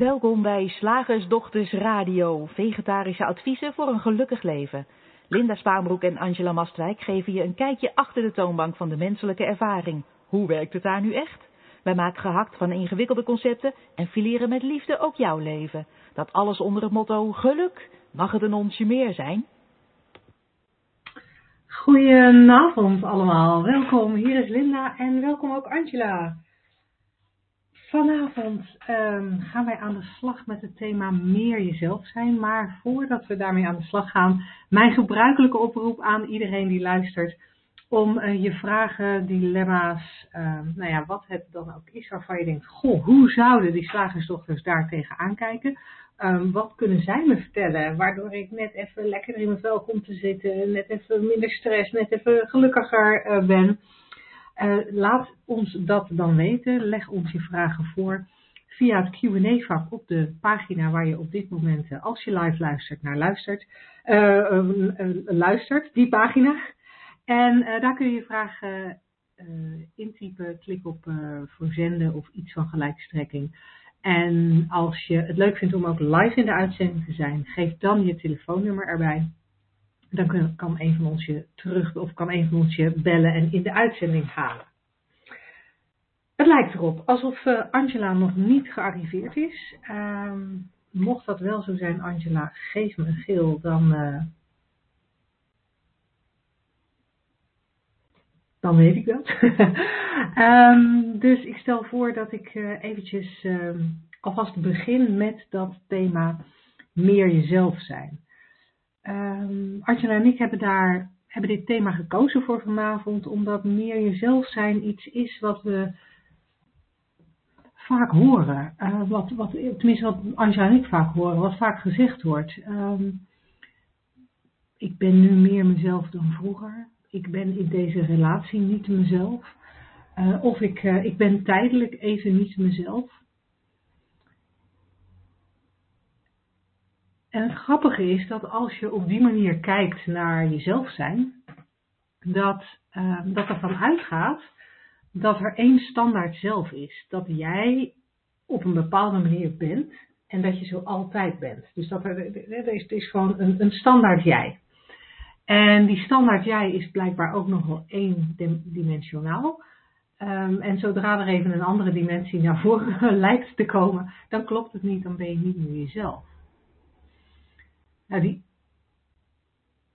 Welkom bij Slagers Dochters Radio, vegetarische adviezen voor een gelukkig leven. Linda Spaanbroek en Angela Mastwijk geven je een kijkje achter de toonbank van de menselijke ervaring. Hoe werkt het daar nu echt? Wij maken gehakt van ingewikkelde concepten en fileren met liefde ook jouw leven. Dat alles onder het motto geluk, mag het een onsje meer zijn? Goedenavond allemaal, welkom. Hier is Linda en welkom ook Angela. Vanavond gaan wij aan de slag met het thema meer jezelf zijn. Maar voordat we daarmee aan de slag gaan, mijn gebruikelijke oproep aan iedereen die luistert. Om je vragen, dilemma's, wat het dan ook is waarvan je denkt, goh, hoe zouden die slagersdochters daar tegenaan kijken? Wat kunnen zij me vertellen, waardoor ik net even lekkerder in mijn vel kom te zitten, net even minder stress, net even gelukkiger ben. Laat ons dat dan weten. Leg ons je vragen voor via het Q&A-vak op de pagina waar je op dit moment, als je live luistert, naar luistert. Die pagina. En daar kun je je vragen intypen. Klik op verzenden of iets van gelijkstrekking. En als je het leuk vindt om ook live in de uitzending te zijn, geef dan je telefoonnummer erbij. Dan kan een van ons je bellen en in de uitzending halen. Het lijkt erop alsof Angela nog niet gearriveerd is. Mocht dat wel zo zijn, Angela, geef me een geel, dan weet ik dat. Dus ik stel voor dat ik eventjes alvast begin met dat thema meer jezelf zijn. Angela en ik hebben dit thema gekozen voor vanavond, omdat meer jezelf zijn iets is wat we vaak horen. Tenminste wat Angela en ik vaak horen, wat vaak gezegd wordt. Ik ben nu meer mezelf dan vroeger. Ik ben in deze relatie niet mezelf. Of ik ben tijdelijk even niet mezelf. En het grappige is dat als je op die manier kijkt naar jezelf zijn, dat ervan uitgaat dat er één standaard zelf is. Dat jij op een bepaalde manier bent en dat je zo altijd bent. Dus dat er is gewoon een standaard jij. En die standaard jij is blijkbaar ook nog wel één-dimensionaal. En zodra er even een andere dimensie naar voren lijkt te komen, dan klopt het niet, dan ben je niet meer jezelf. Nou, die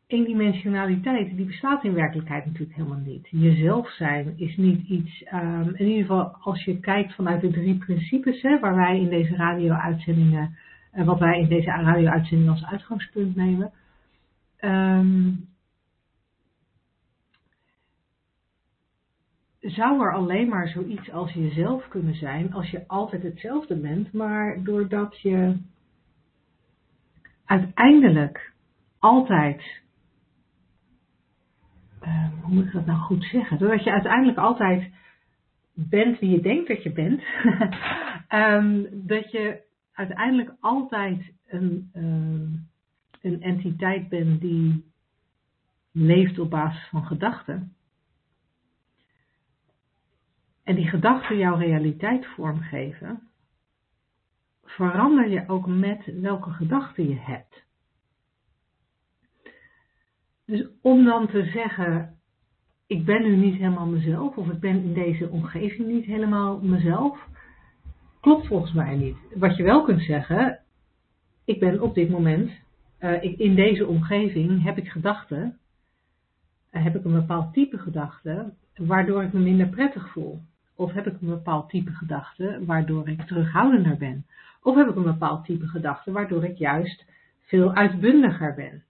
eendimensionaliteit die bestaat in werkelijkheid natuurlijk helemaal niet. Jezelf zijn is niet iets, in ieder geval als je kijkt vanuit de drie principes, waar wij in deze radio-uitzendingen, wat wij in deze radio-uitzending als uitgangspunt nemen. Zou er alleen maar zoiets als jezelf kunnen zijn als je altijd hetzelfde bent, maar doordat je uiteindelijk altijd, hoe moet ik dat nou goed zeggen? Doordat je uiteindelijk altijd bent wie je denkt dat je bent. Dat je uiteindelijk altijd een entiteit bent die leeft op basis van gedachten. En die gedachten jouw realiteit vormgeven. Verander je ook met welke gedachten je hebt. Dus om dan te zeggen, ik ben nu niet helemaal mezelf, of ik ben in deze omgeving niet helemaal mezelf, klopt volgens mij niet. Wat je wel kunt zeggen, ik ben op dit moment, in deze omgeving heb ik gedachten, heb ik een bepaald type gedachten, waardoor ik me minder prettig voel. Of heb ik een bepaald type gedachte waardoor ik terughoudender ben? Of heb ik een bepaald type gedachte waardoor ik juist veel uitbundiger ben?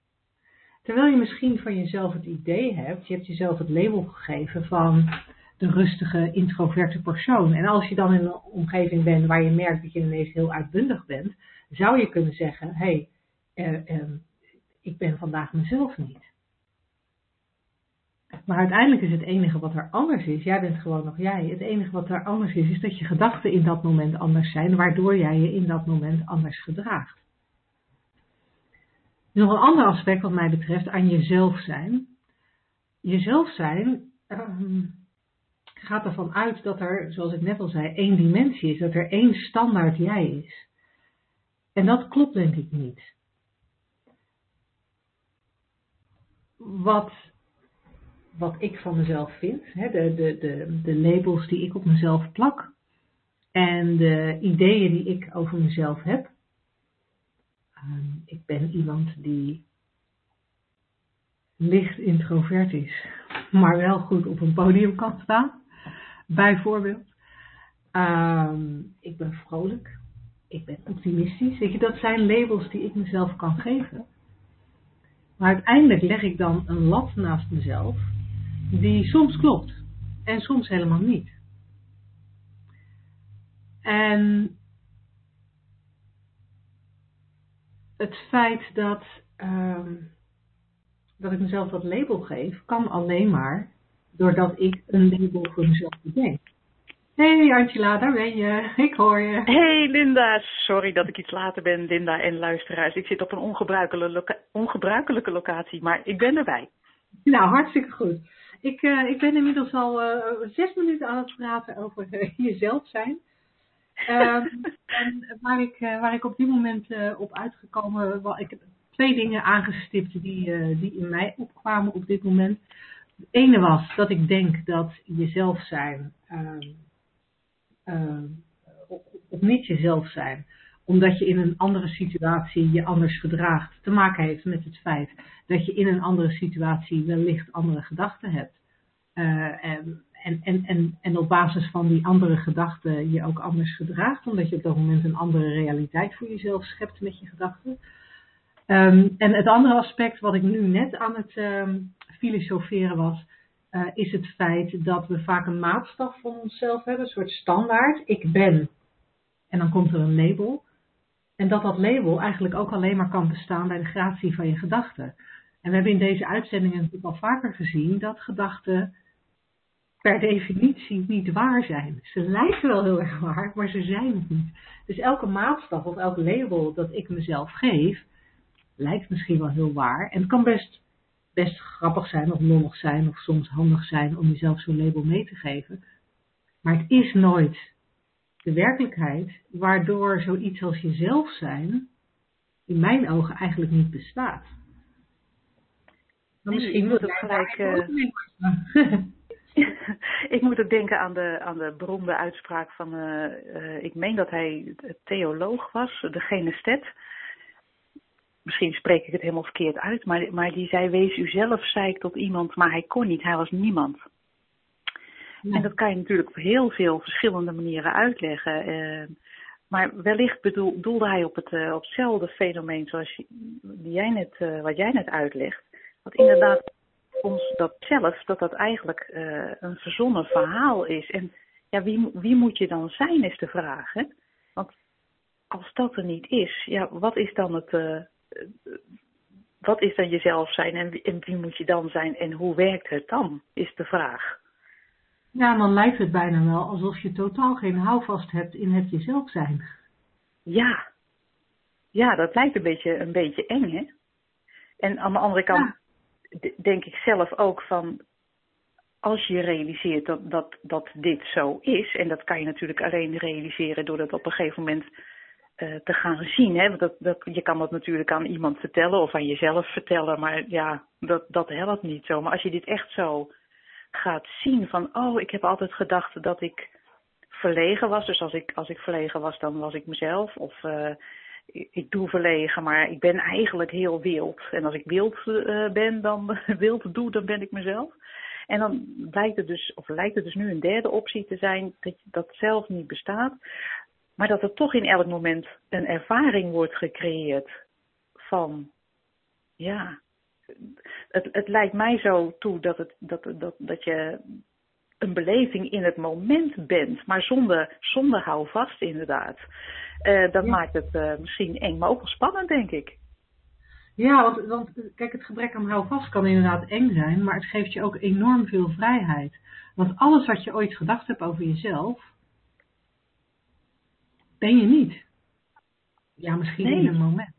Terwijl je misschien van jezelf het idee hebt, je hebt jezelf het label gegeven van de rustige, introverte persoon. En als je dan in een omgeving bent waar je merkt dat je ineens heel uitbundig bent, zou je kunnen zeggen, hey, ik ben vandaag mezelf niet. Maar uiteindelijk is het enige wat er anders is, jij bent gewoon nog jij. Het enige wat er anders is dat je gedachten in dat moment anders zijn, waardoor jij je in dat moment anders gedraagt. Nog een ander aspect wat mij betreft aan jezelf zijn. Jezelf zijn gaat ervan uit dat er, zoals ik net al zei, één dimensie is. Dat er één standaard jij is. En dat klopt denk ik niet. Wat ik van mezelf vind, hè, de labels die ik op mezelf plak en de ideeën die ik over mezelf heb. Ik ben iemand die licht introvert is, maar wel goed op een podium kan staan, bijvoorbeeld. Ik ben vrolijk, ik ben optimistisch. Weet je, dat zijn labels die ik mezelf kan geven. Maar uiteindelijk leg ik dan een lat naast mezelf die soms klopt en soms helemaal niet. En het feit dat ik mezelf dat label geef, kan alleen maar doordat ik een label voor mezelf bedenk. Hey Angela, daar ben je. Ik hoor je. Hey Linda, sorry dat ik iets later ben, Linda en luisteraars. Ik zit op een ongebruikelijke locatie, maar ik ben erbij. Nou, hartstikke goed. Ik ben inmiddels al 6 minuten aan het praten over jezelf zijn. En waar ik op dit moment op uitgekomen, ik heb 2 dingen aangestipt die in mij opkwamen op dit moment. Het ene was dat ik denk dat jezelf zijn, of niet jezelf zijn, omdat je in een andere situatie je anders gedraagt, te maken heeft met het feit dat je in een andere situatie wellicht andere gedachten hebt. En op basis van die andere gedachten je ook anders gedraagt, omdat je op dat moment een andere realiteit voor jezelf schept met je gedachten. En het andere aspect wat ik nu net aan het filosoferen was, is het feit dat we vaak een maatstaf van onszelf hebben, een soort standaard. Ik ben. En dan komt er een label. En dat label eigenlijk ook alleen maar kan bestaan bij de gratie van je gedachten. En we hebben in deze uitzendingen natuurlijk al vaker gezien dat gedachten per definitie niet waar zijn. Ze lijken wel heel erg waar, maar ze zijn het niet. Dus elke maatstaf of elk label dat ik mezelf geef, lijkt misschien wel heel waar. En het kan best grappig zijn of lollig zijn of soms handig zijn om jezelf zo'n label mee te geven. Maar het is nooit de werkelijkheid waardoor zoiets als jezelf zijn in mijn ogen eigenlijk niet bestaat. Nee, misschien moet het gelijk... Ik moet ook denken aan de beroemde uitspraak van... ik meen dat hij theoloog was, de Genestet. Misschien spreek ik het helemaal verkeerd uit, maar die zei: wees u zelf, zei ik tot iemand, maar hij kon niet, hij was niemand. Ja. En dat kan je natuurlijk op heel veel verschillende manieren uitleggen. Maar wellicht doelde hij op hetzelfde fenomeen zoals wat jij net uitlegt. Dat inderdaad ons dat zelf, dat eigenlijk een verzonnen verhaal is. En ja, wie moet je dan zijn, is de vraag. Hè? Want als dat er niet is, ja, wat is dan het... wat is dan jezelf zijn en wie moet je dan zijn en hoe werkt het dan, is de vraag. Ja, dan lijkt het bijna wel alsof je totaal geen houvast hebt in het jezelf zijn. Ja, ja, dat lijkt een beetje eng, hè. En aan de andere kant denk ik zelf ook van, als je realiseert dat dit zo is, en dat kan je natuurlijk alleen realiseren doordat op een gegeven moment te gaan zien. Hè? Je kan dat natuurlijk aan iemand vertellen of aan jezelf vertellen, maar ja, dat helpt niet zo. Maar als je dit echt zo gaat zien van, oh, ik heb altijd gedacht dat ik verlegen was. Dus als ik verlegen was, dan was ik mezelf. Of ik doe verlegen, maar ik ben eigenlijk heel wild. En als ik wild ben, dan wild doe, dan ben ik mezelf. En dan lijkt het dus nu een derde optie te zijn dat dat zelf niet bestaat. Maar dat er toch in elk moment een ervaring wordt gecreëerd van, ja, het lijkt mij zo toe dat je een beleving in het moment bent, maar zonder houvast inderdaad. Dat maakt het misschien eng, maar ook wel spannend, denk ik. Ja, want kijk, het gebrek aan houvast kan inderdaad eng zijn, maar het geeft je ook enorm veel vrijheid. Want alles wat je ooit gedacht hebt over jezelf, ben je niet. Ja, misschien in een moment.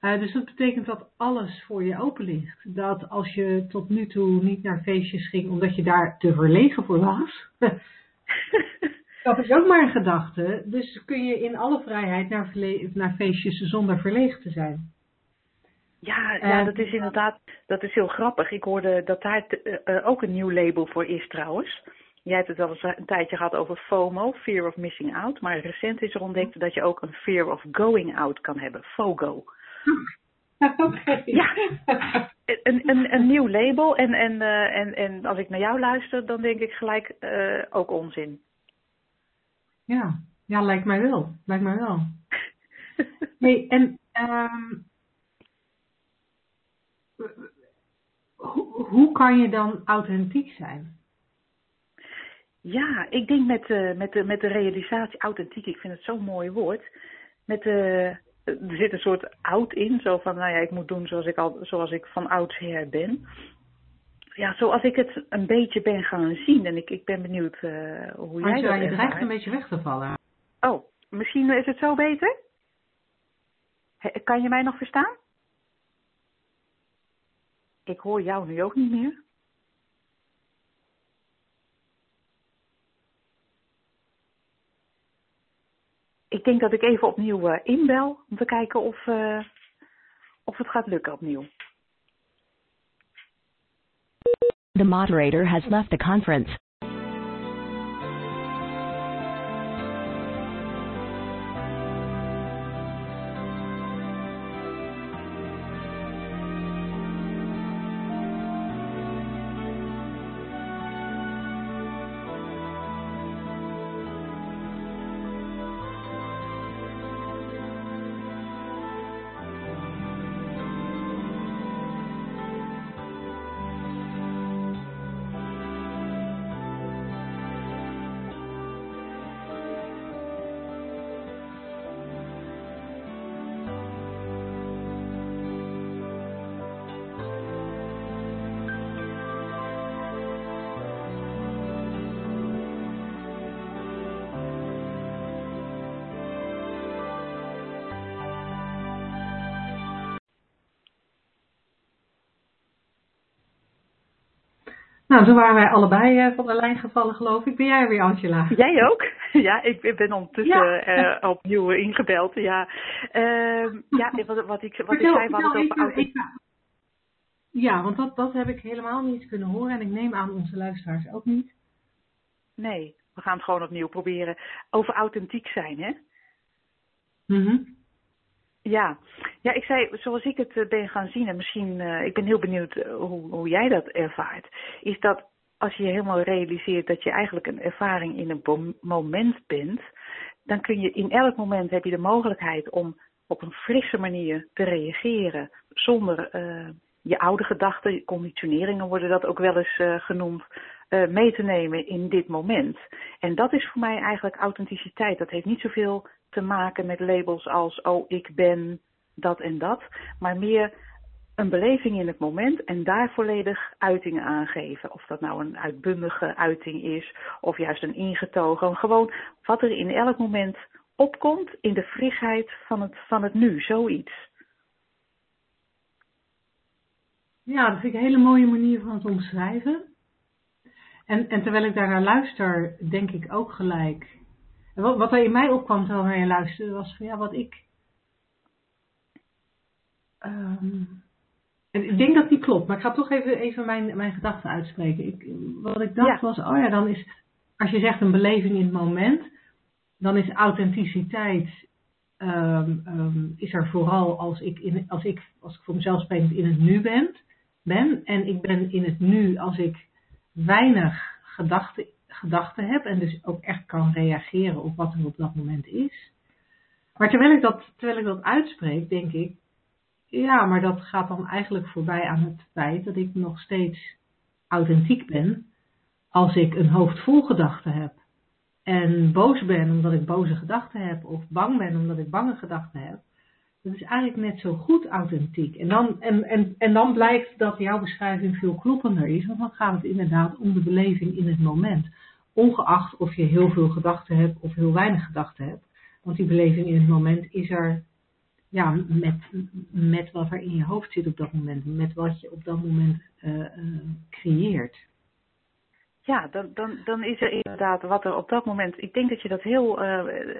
Dus dat betekent dat alles voor je open ligt. Dat als je tot nu toe niet naar feestjes ging omdat je daar te verlegen voor was, Dat is ook maar een gedachte. Dus kun je in alle vrijheid naar feestjes zonder verlegen te zijn. Ja, dat is inderdaad, dat is heel grappig. Ik hoorde dat daar ook een nieuw label voor is trouwens. Jij hebt het al eens een tijdje gehad over FOMO, Fear of Missing Out. Maar recent is er ontdekt dat je ook een Fear of Going Out kan hebben, FOGO. Okay. Ja, een nieuw label. En als ik naar jou luister, dan denk ik gelijk ook onzin. Ja, lijkt mij wel. Nee, en hoe kan je dan authentiek zijn? Ja, ik denk met de realisatie authentiek, ik vind het zo'n mooi woord. Er zit een soort oud in, zo van, nou ja, ik moet doen zoals ik van oudsher ben. Ja, zoals ik het een beetje ben gaan zien. En ik ben benieuwd hoe jij dat ervaart. Je dreigt een beetje weg te vallen. Oh, misschien is het zo beter? Kan je mij nog verstaan? Ik hoor jou nu ook niet meer. Ik denk dat ik even opnieuw inbel om te kijken of het gaat lukken opnieuw. The moderator has left the conference. Nou, toen waren wij allebei van de lijn gevallen, geloof ik. Ben jij er weer, Angela? Jij ook? Ja, ik ben ondertussen opnieuw ingebeld. Ja, Ja, want dat heb ik helemaal niet kunnen horen. En ik neem aan onze luisteraars ook niet. Nee, we gaan het gewoon opnieuw proberen. Over authentiek zijn, hè? Mm-hmm. Ja, ik zei, zoals ik het ben gaan zien, en misschien, ik ben heel benieuwd hoe jij dat ervaart, is dat als je helemaal realiseert dat je eigenlijk een ervaring in een moment bent, dan kun je in elk moment heb je de mogelijkheid om op een frisse manier te reageren zonder je oude gedachten, conditioneringen worden dat ook wel eens genoemd, mee te nemen in dit moment. En dat is voor mij eigenlijk authenticiteit. Dat heeft niet zoveel te maken met labels als, oh, ik ben dat en dat, maar meer een beleving in het moment en daar volledig uitingen aangeven. Of dat nou een uitbundige uiting is, of juist een ingetogen. Gewoon wat er in elk moment opkomt in de frisheid van het nu, zoiets. Ja, dat vind ik een hele mooie manier van het omschrijven. En terwijl ik daarnaar luister, denk ik ook gelijk. Wat er in mij opkwam terwijl je luisterde, was van ja, wat ik... ik denk dat die klopt, maar ik ga toch even mijn gedachten uitspreken. Wat ik dacht was, oh ja, dan is, als je zegt een beleving in het moment, dan is authenticiteit, is er vooral als ik voor mezelf spreek in het nu ben. En ik ben in het nu als ik weinig gedachten heb en dus ook echt kan reageren op wat er op dat moment is. Maar terwijl ik dat uitspreek, denk ik, ja, maar dat gaat dan eigenlijk voorbij aan het feit dat ik nog steeds authentiek ben als ik een hoofd vol gedachten heb en boos ben omdat ik boze gedachten heb of bang ben omdat ik bange gedachten heb. Dat is eigenlijk net zo goed authentiek. En dan blijkt dat jouw beschrijving veel kloppender is. Want dan gaat het inderdaad om de beleving in het moment. Ongeacht of je heel veel gedachten hebt of heel weinig gedachten hebt. Want die beleving in het moment is er met wat er in je hoofd zit op dat moment. Met wat je op dat moment creëert. Ja, dan is er inderdaad wat er op dat moment... Ik denk dat je dat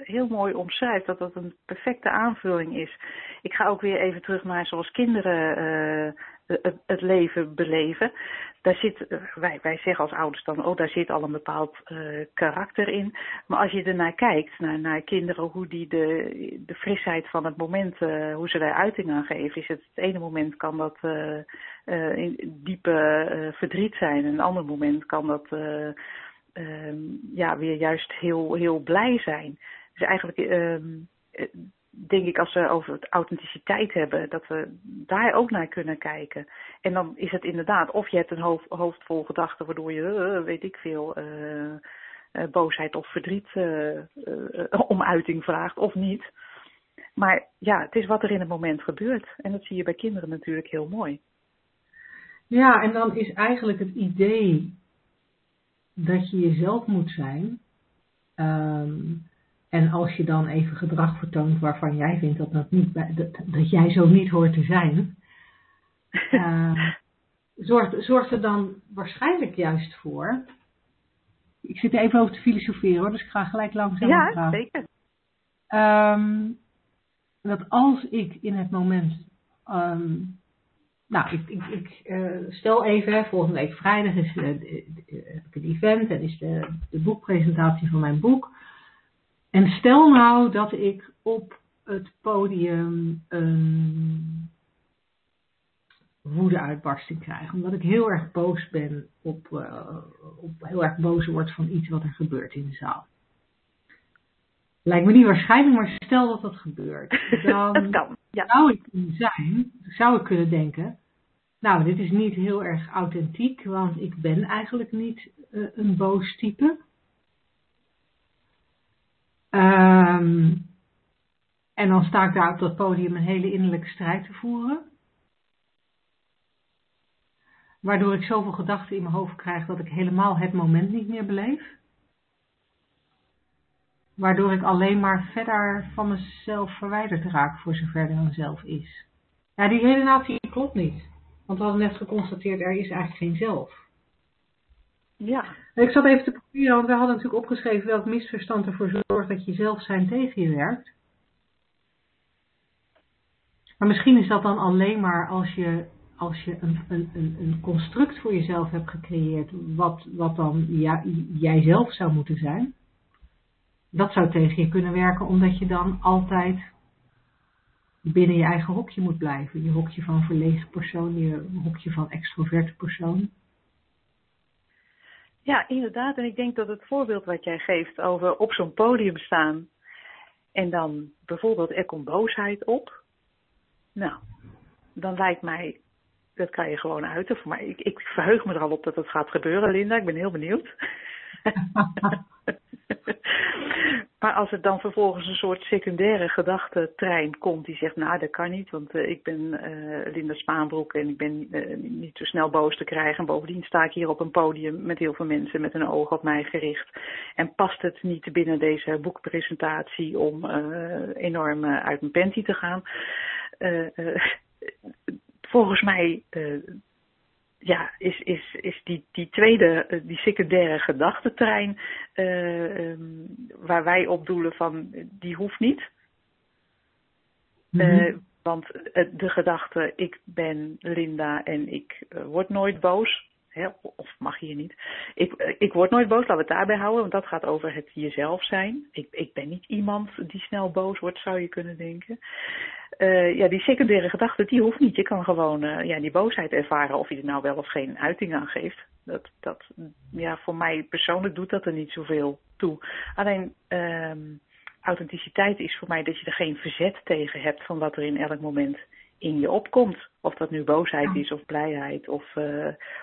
heel mooi omschrijft, dat dat een perfecte aanvulling is. Ik ga ook weer even terug naar zoals kinderen het leven beleven. Daar zit, wij zeggen als ouders dan, daar zit al een bepaald karakter in. Maar als je ernaar kijkt, naar kinderen, hoe die de frisheid van het moment, hoe ze daar uiting aan geven, is het ene moment kan dat diepe verdriet zijn. En een ander moment kan dat weer juist heel, heel blij zijn. Dus eigenlijk denk ik, als we over het authenticiteit hebben, dat we daar ook naar kunnen kijken. En dan is het inderdaad, of je hebt een hoofd vol gedachten, waardoor je, boosheid of verdriet om uiting vraagt, of niet. Maar ja, het is wat er in het moment gebeurt. En dat zie je bij kinderen natuurlijk heel mooi. Ja, en dan is eigenlijk het idee dat je jezelf moet zijn. En als je dan even gedrag vertoont waarvan jij vindt dat jij zo niet hoort te zijn, zorgt er dan waarschijnlijk juist voor. Ik zit er even over te filosoferen hoor, dus ik ga gelijk langzaam aan de vraag. Ja, zeker. Dat als ik in het moment, ik stel even, volgende week vrijdag is het event en is de boekpresentatie van mijn boek. En stel nou dat ik op het podium een woedeuitbarsting krijg. Omdat ik heel erg boos ben heel erg boos word van iets wat er gebeurt in de zaal. Lijkt me niet waarschijnlijk, maar stel dat dat gebeurt. Dan dat kan, ja. Zou ik kunnen denken, nou, dit is niet heel erg authentiek, want ik ben eigenlijk niet een boos type. En dan sta ik daar op dat podium een hele innerlijke strijd te voeren. Waardoor ik zoveel gedachten in mijn hoofd krijg dat ik helemaal het moment niet meer beleef. Waardoor ik alleen maar verder van mezelf verwijderd raak voor zover er een zelf is. Ja, die redenatie klopt niet. Want we hadden net geconstateerd, er is eigenlijk geen zelf. Ja. Ik zat even te proberen, want we hadden natuurlijk opgeschreven welk misverstand ervoor zorgt dat je zelf zijn tegen je werkt. Maar misschien is dat dan alleen maar als je een construct voor jezelf hebt gecreëerd, wat dan jij zelf zou moeten zijn. Dat zou tegen je kunnen werken, omdat je dan altijd binnen je eigen hokje moet blijven. Je hokje van verlegen persoon, je hokje van extroverte persoon. Ja, inderdaad. En ik denk dat het voorbeeld wat jij geeft over op zo'n podium staan en dan bijvoorbeeld er komt boosheid op. Nou, dan lijkt mij, dat kan je gewoon uiten. Voor mij, ik verheug me er al op dat het gaat gebeuren, Linda. Ik ben heel benieuwd. Maar als er dan vervolgens een soort secundaire gedachtentrein komt die zegt, nou dat kan niet, want ik ben Linda Spaanbroek en ik ben niet zo snel boos te krijgen. En bovendien sta ik hier op een podium met heel veel mensen met een oog op mij gericht. En past het niet binnen deze boekpresentatie om enorm uit mijn panty te gaan? Volgens mij... is die tweede, die secundaire gedachtentrein waar wij op doelen van, die hoeft niet. Mm-hmm. Want de gedachte, ik ben Linda en ik word nooit boos, hè, of mag hier niet. Ik word nooit boos, laten we het daarbij houden, want dat gaat over het jezelf zijn. Ik ben niet iemand die snel boos wordt, zou je kunnen denken. Die secundaire gedachte, die hoeft niet. Je kan gewoon die boosheid ervaren of je er nou wel of geen uiting aan geeft. Voor mij persoonlijk doet dat er niet zoveel toe. Alleen authenticiteit is voor mij dat je er geen verzet tegen hebt van wat er in elk moment in je opkomt. Of dat nu boosheid is of blijheid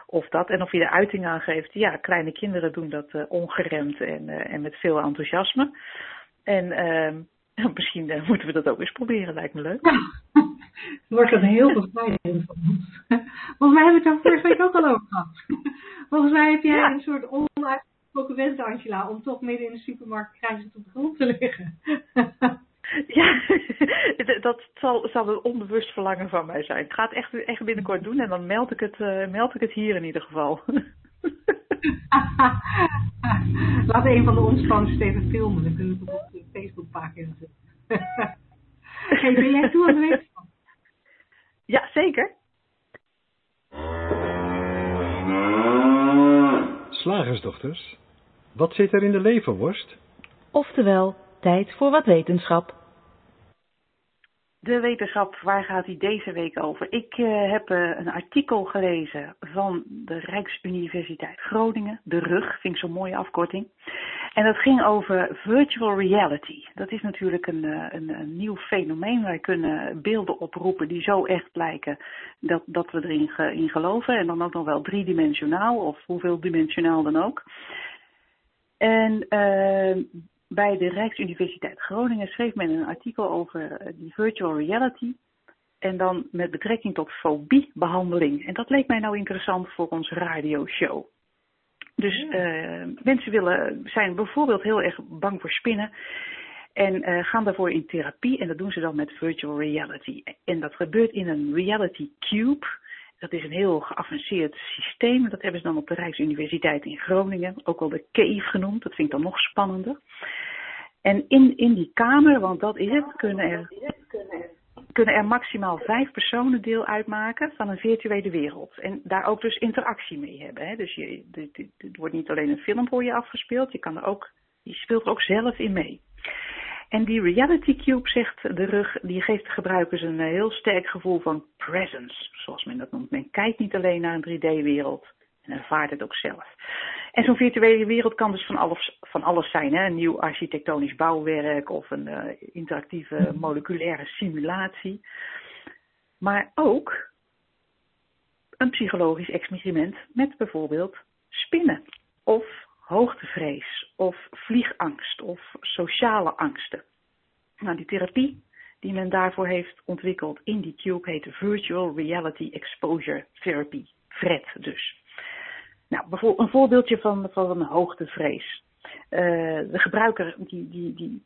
of dat. En of je er uiting aan geeft. Ja, kleine kinderen doen dat ongeremd en met veel enthousiasme. En... misschien moeten we dat ook eens proberen, lijkt me leuk. Ja, wordt dat heel bevrijdend van ons. Volgens mij hebben we het daar vorige week ook al over gehad. Volgens mij heb jij een soort onuitgesproken wens, Angela, om toch midden in de supermarkt krijzend op de grond te liggen. Ja, dat zal een onbewust verlangen van mij zijn. Ik ga het echt binnenkort doen en dan meld ik het hier in ieder geval. Laat een van de omstanders even filmen. Dan kunnen we het op de Facebookpagina zetten. Hey, ben jij toe aan de wetenschap? Ja, zeker. Slagersdochters, wat zit er in de leverworst? Oftewel, tijd voor wat wetenschap. De wetenschap, waar gaat die deze week over? Ik heb een artikel gelezen van de Rijksuniversiteit Groningen, de RUG, vind ik zo'n mooie afkorting. En dat ging over virtual reality. Dat is natuurlijk een nieuw fenomeen. Wij kunnen beelden oproepen die zo echt lijken dat we erin in geloven. En dan ook nog wel driedimensionaal of hoeveeldimensionaal dan ook. En bij de Rijksuniversiteit Groningen schreef men een artikel over die virtual reality. En dan met betrekking tot fobiebehandeling. En dat leek mij nou interessant voor ons radioshow. Dus mensen zijn bijvoorbeeld heel erg bang voor spinnen en gaan daarvoor in therapie. En dat doen ze dan met virtual reality. En dat gebeurt in een reality cube. Dat is een heel geavanceerd systeem. Dat hebben ze dan op de Rijksuniversiteit in Groningen, ook al de CAVE genoemd. Dat vind ik dan nog spannender. En in die kamer, want dat is het, kunnen er maximaal 5 personen deel uitmaken van een virtuele wereld. En daar ook dus interactie mee hebben. Hè? Dus het wordt niet alleen een film voor je afgespeeld, je speelt er ook zelf in mee. En die Reality Cube, zegt de RUG, die geeft gebruikers een heel sterk gevoel van presence, zoals men dat noemt. Men kijkt niet alleen naar een 3D-wereld en ervaart het ook zelf. En zo'n virtuele wereld kan dus van alles zijn. Hè? Een nieuw architectonisch bouwwerk of een interactieve moleculaire simulatie. Maar ook een psychologisch experiment met bijvoorbeeld spinnen of hoogtevrees of vliegangst of sociale angsten. Nou, die therapie die men daarvoor heeft ontwikkeld in die cube heet Virtual Reality Exposure Therapy, VRET dus. Nou, bijvoorbeeld een voorbeeldje van een hoogtevrees. De gebruiker,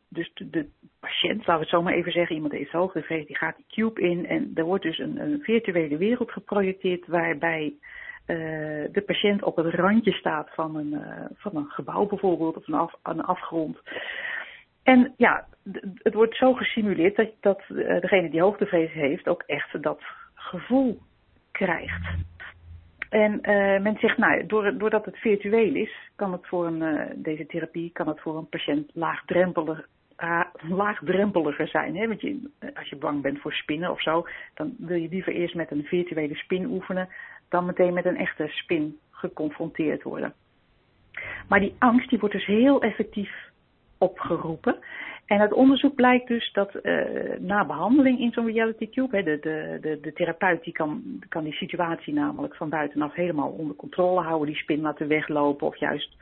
dus de patiënt, laten we het zo maar even zeggen, iemand heeft hoogtevrees, die gaat die cube in en er wordt dus een virtuele wereld geprojecteerd waarbij de patiënt op het randje staat van een gebouw bijvoorbeeld of een afgrond. En ja, het wordt zo gesimuleerd dat degene die hoogtevrees heeft ook echt dat gevoel krijgt. En men zegt, nou, doordat het virtueel is, kan deze therapie voor een patiënt laagdrempeliger zijn. Hè? Want als je bang bent voor spinnen of zo, dan wil je liever eerst met een virtuele spin oefenen dan meteen met een echte spin geconfronteerd worden. Maar die angst, die wordt dus heel effectief opgeroepen. En uit onderzoek blijkt dus dat na behandeling in zo'n reality cube, de therapeut die kan die situatie namelijk van buitenaf helemaal onder controle houden, die spin laten weglopen of juist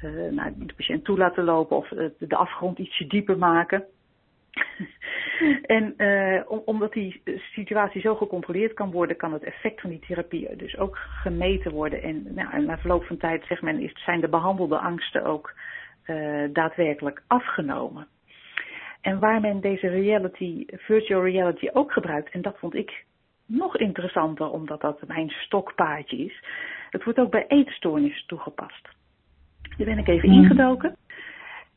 de patiënt toe laten lopen of de afgrond ietsje dieper maken. En omdat die situatie zo gecontroleerd kan worden, kan het effect van die therapie dus ook gemeten worden. En na verloop van tijd, zegt men, zijn de behandelde angsten ook daadwerkelijk afgenomen. En waar men deze virtual reality ook gebruikt, en dat vond ik nog interessanter omdat dat mijn stokpaardje is, het wordt ook bij eetstoornissen toegepast. Daar ben ik even ingedoken.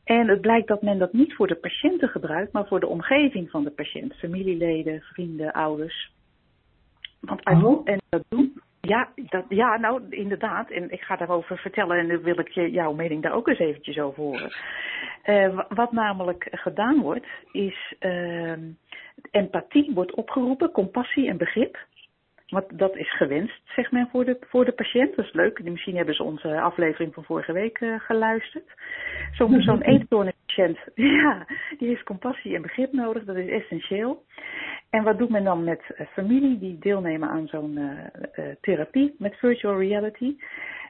En het blijkt dat men dat niet voor de patiënten gebruikt, maar voor de omgeving van de patiënt. Familieleden, vrienden, ouders. Want inderdaad. En ik ga daarover vertellen en dan wil ik jouw mening daar ook eens eventjes over horen. Wat namelijk gedaan wordt, is empathie wordt opgeroepen, compassie en begrip. Want dat is gewenst, zegt men, voor de patiënt. Dat is leuk. Misschien hebben ze onze aflevering van vorige week geluisterd. Zo'n eetstoornispatiënt, ja, die heeft compassie en begrip nodig. Dat is essentieel. En wat doet men dan met familie die deelnemen aan zo'n therapie met virtual reality?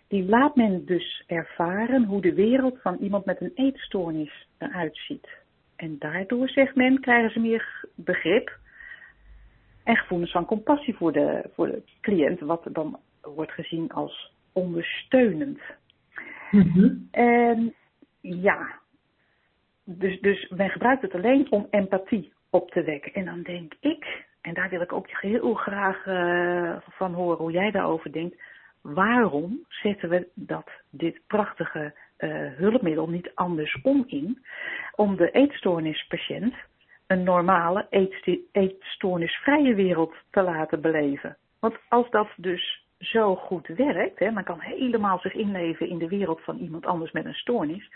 Die laat men dus ervaren hoe de wereld van iemand met een eetstoornis eruit ziet. En daardoor, zegt men, krijgen ze meer begrip en gevoelens van compassie voor de cliënt, wat dan wordt gezien als ondersteunend. Mm-hmm. En ja, dus men gebruikt het alleen om empathie op te wekken. En dan denk ik, en daar wil ik ook heel graag van horen hoe jij daarover denkt, waarom zetten we dit prachtige hulpmiddel niet andersom in om de eetstoornispatiënt een normale eetstoornisvrije wereld te laten beleven? Want als dat dus zo goed werkt, hè, men kan helemaal zich inleven in de wereld van iemand anders met een stoornis,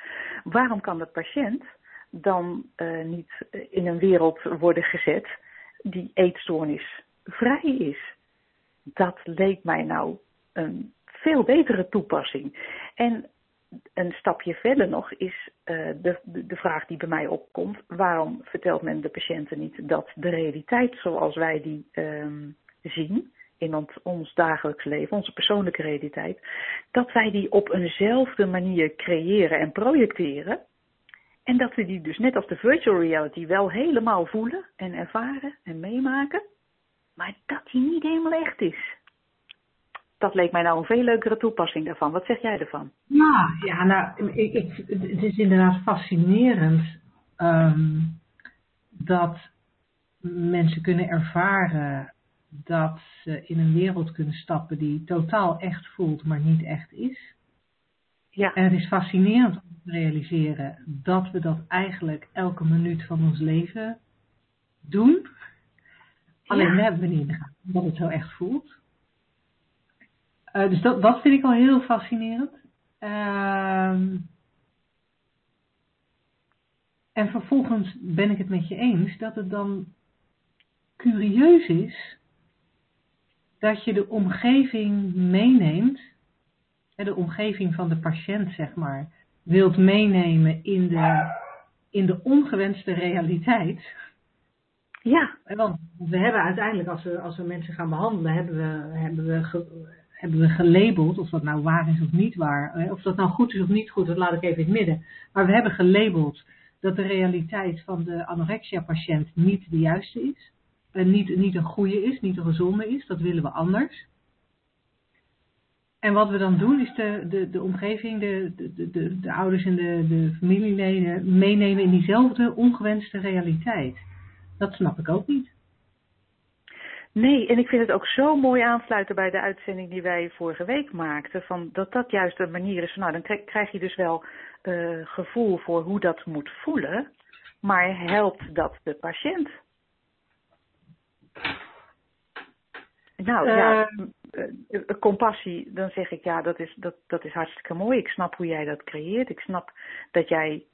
waarom kan de patiënt dan niet in een wereld worden gezet die eetstoornisvrij is? Dat leek mij nou een veel betere toepassing. En een stapje verder nog is de vraag die bij mij opkomt: waarom vertelt men de patiënten niet dat de realiteit zoals wij die zien in ons dagelijks leven, onze persoonlijke realiteit, dat wij die op eenzelfde manier creëren en projecteren en dat we die dus net als de virtual reality wel helemaal voelen en ervaren en meemaken, maar dat die niet helemaal echt is? Dat leek mij nou een veel leukere toepassing daarvan. Wat zeg jij ervan? Het is inderdaad fascinerend dat mensen kunnen ervaren dat ze in een wereld kunnen stappen die totaal echt voelt, maar niet echt is. Ja. En het is fascinerend om te realiseren dat we dat eigenlijk elke minuut van ons leven doen. Alleen we hebben niet in de gaten dat het zo echt voelt. Dus dat vind ik al heel fascinerend. En vervolgens ben ik het met je eens dat het dan curieus is dat je de omgeving meeneemt, de omgeving van de patiënt, zeg maar, wilt meenemen in de ongewenste realiteit. Ja. Want we hebben uiteindelijk, als we mensen gaan behandelen, hebben we gelabeld, of dat nou waar is of niet waar, of dat nou goed is of niet goed, dat laat ik even in het midden. Maar we hebben gelabeld dat de realiteit van de anorexia-patiënt niet de juiste is. En niet een goede is, niet een gezonde is. Dat willen we anders. En wat we dan doen is de omgeving, de ouders en de familieleden meenemen in diezelfde ongewenste realiteit. Dat snap ik ook niet. Nee, en ik vind het ook zo mooi aansluiten bij de uitzending die wij vorige week maakten. Van dat juist een manier is. Nou, dan krijg je dus wel gevoel voor hoe dat moet voelen. Maar helpt dat de patiënt? Nou ja, compassie, dan zeg ik ja, dat is hartstikke mooi. Ik snap hoe jij dat creëert. Ik snap dat jij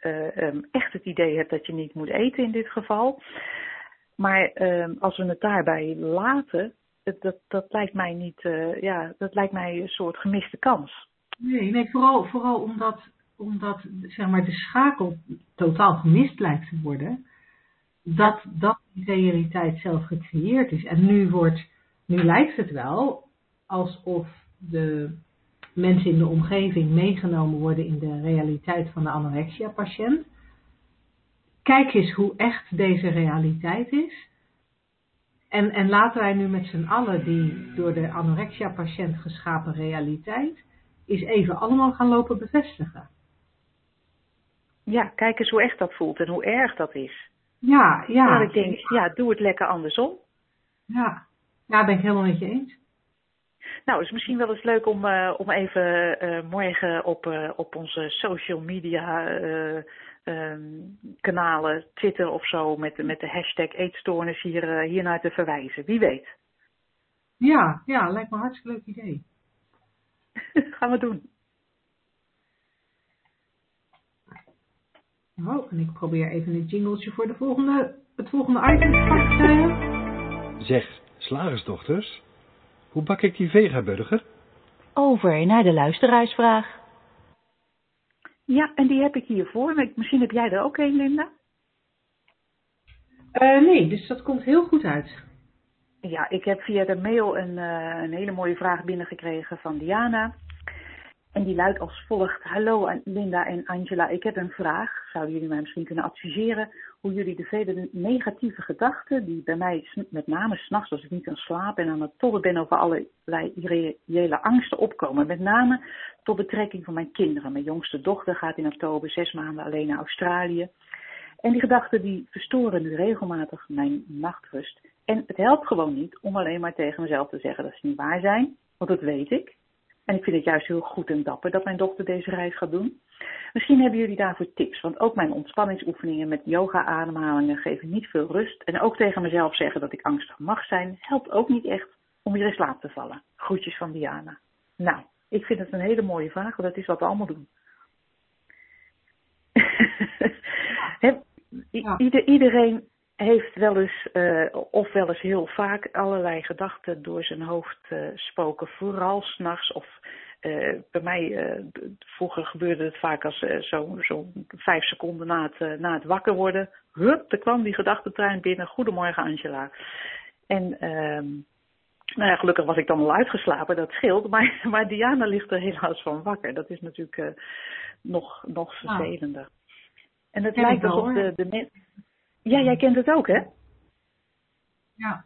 echt het idee hebt dat je niet moet eten in dit geval. Maar als we het daarbij laten, dat lijkt mij niet, dat lijkt mij een soort gemiste kans. Nee, vooral omdat zeg maar de schakel totaal gemist lijkt te worden, dat die realiteit zelf gecreëerd is. En nu lijkt het wel alsof de mensen in de omgeving meegenomen worden in de realiteit van de anorexia-patiënt. Kijk eens hoe echt deze realiteit is. En laten wij nu met z'n allen die door de anorexia-patiënt geschapen realiteit eens even allemaal gaan lopen bevestigen. Ja, kijk eens hoe echt dat voelt en hoe erg dat is. Ja. Maar ik denk, doe het lekker andersom. Ja, ben ik helemaal met je eens. Nou, het is misschien wel eens leuk om even morgen op onze social media kanalen, Twitter of zo, met de hashtag eetstoornis hiernaar te verwijzen. Wie weet. Ja, lijkt me een hartstikke leuk idee. Gaan we doen. En ik probeer even een jingletje voor het volgende item te krijgen. Zeg, slagersdochters, hoe bak ik die vegaburger? Over naar de luisteraarsvraag. Ja, en die heb ik hier voor me. Misschien heb jij er ook een, Linda? Nee, dus dat komt heel goed uit. Ja, ik heb via de mail een hele mooie vraag binnengekregen van Diana. En die luidt als volgt: hallo Linda en Angela, ik heb een vraag. Zouden jullie mij misschien kunnen adviseren hoe jullie de vele negatieve gedachten die bij mij, met name 's nachts als ik niet kan slapen en aan het tobben ben over allerlei irreële angsten, opkomen? Met name tot betrekking van mijn kinderen. Mijn jongste dochter gaat in oktober 6 maanden alleen naar Australië. En die gedachten die verstoren nu regelmatig mijn nachtrust. En het helpt gewoon niet om alleen maar tegen mezelf te zeggen dat ze niet waar zijn, want dat weet ik. En ik vind het juist heel goed en dapper dat mijn dochter deze reis gaat doen. Misschien hebben jullie daarvoor tips, want ook mijn ontspanningsoefeningen met yoga-ademhalingen geven niet veel rust. En ook tegen mezelf zeggen dat ik angstig mag zijn, helpt ook niet echt om weer in slaap te vallen. Groetjes van Diana. Nou, ik vind het een hele mooie vraag, want dat is wat we allemaal doen. Ja. Iedereen heeft wel eens, of wel eens heel vaak, allerlei gedachten door zijn hoofd spoken. Vooral 's nachts of bij mij, vroeger gebeurde het vaak als zo'n 5 seconden na het wakker worden. Hup, er kwam die gedachtentrein binnen. Goedemorgen Angela. En nou ja, gelukkig was ik dan al uitgeslapen, dat scheelt. Maar Diana ligt er helaas van wakker. Dat is natuurlijk nog vervelender. En het lijkt alsof de mensen... Ja, jij kent het ook, hè? Ja.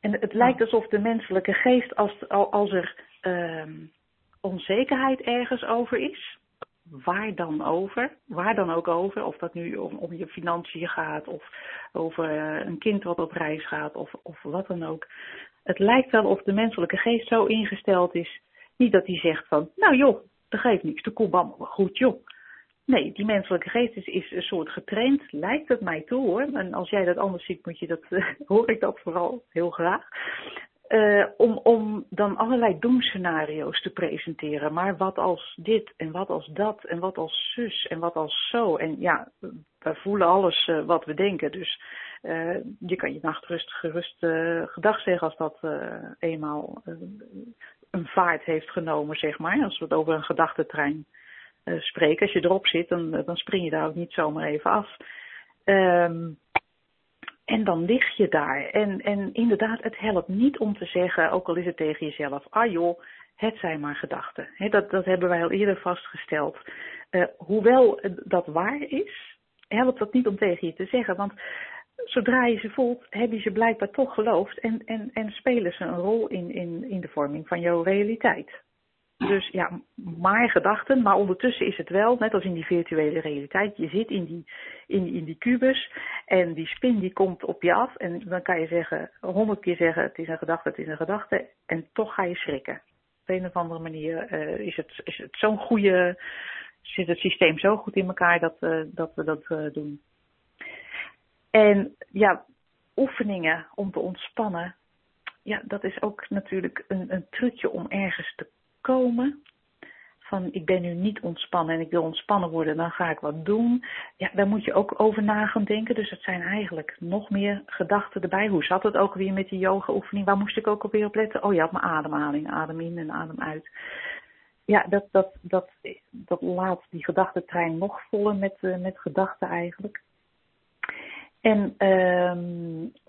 En het lijkt alsof de menselijke geest, als er onzekerheid ergens over is, waar dan ook over, of dat nu om je financiën gaat, of over een kind wat op reis gaat, of wat dan ook. Het lijkt wel of de menselijke geest zo ingesteld is, niet dat die zegt van, nou joh, dat geeft niks, dat komt allemaal goed joh. Nee, die menselijke geest is een soort getraind, lijkt het mij toe hoor. En als jij dat anders ziet, moet je dat, hoor ik dat vooral heel graag. Om dan allerlei doemscenario's te presenteren. Maar wat als dit en wat als dat en wat als zus en wat als zo. En ja, we voelen alles wat we denken. Dus je kan je nachtrust gerust gedag zeggen als dat eenmaal een vaart heeft genomen, zeg maar. Als we het over een gedachtentrein spreken. Als je erop zit, dan spring je daar ook niet zomaar even af. En dan lig je daar. En inderdaad, het helpt niet om te zeggen, ook al is het tegen jezelf, ah joh, het zijn maar gedachten. He, dat hebben wij al eerder vastgesteld. Hoewel dat waar is, helpt dat niet om tegen je te zeggen. Want zodra je ze voelt, heb je ze blijkbaar toch geloofd. En spelen ze een rol in de vorming van jouw realiteit. Dus ja, maar gedachten, maar ondertussen is het wel, net als in die virtuele realiteit, je zit in die kubus en die spin die komt op je af en dan kan je 100 keer zeggen, het is een gedachte en toch ga je schrikken. Op een of andere manier is het zo'n goede, zit het systeem zo goed in elkaar dat we dat doen. En ja, oefeningen om te ontspannen, ja, dat is ook natuurlijk een trucje om ergens te komen, van ik ben nu niet ontspannen en ik wil ontspannen worden, dan ga ik wat doen. Ja, daar moet je ook over na gaan denken. Dus het zijn eigenlijk nog meer gedachten erbij. Hoe zat het ook weer met die yoga oefening? Waar moest ik ook alweer op letten? Oh ja, op mijn ademhaling. Adem in en adem uit. Ja, dat laat die gedachtentrein nog vullen met gedachten eigenlijk. En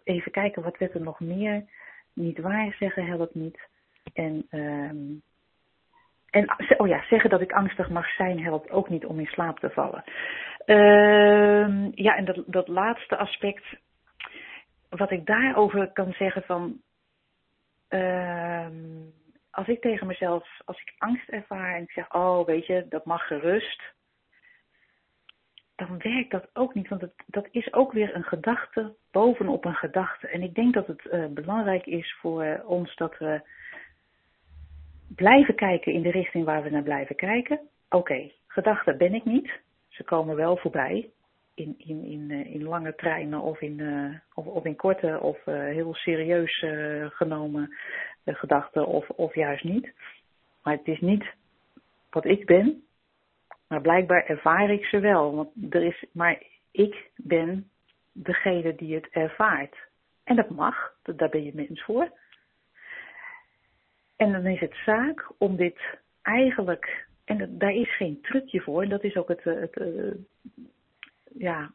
even kijken, wat werd er nog meer? Niet waar zeggen helpt niet. En oh ja, zeggen dat ik angstig mag zijn helpt ook niet om in slaap te vallen. Ja, en dat laatste aspect, wat ik daarover kan zeggen van... als ik tegen mezelf, als ik angst ervaar en ik zeg, oh weet je, dat mag gerust. Dan werkt dat ook niet, want dat is ook weer een gedachte bovenop een gedachte. En ik denk dat het belangrijk is voor ons dat we... blijven kijken in de richting waar we naar blijven kijken. Oké, gedachten ben ik niet. Ze komen wel voorbij. In lange treinen of in korte of heel serieus genomen gedachten of juist niet. Maar het is niet wat ik ben. Maar blijkbaar ervaar ik ze wel. Want maar ik ben degene die het ervaart. En dat mag. Daar ben je mens voor. En dan is het zaak om dit eigenlijk, en daar is geen trucje voor, en dat is ook het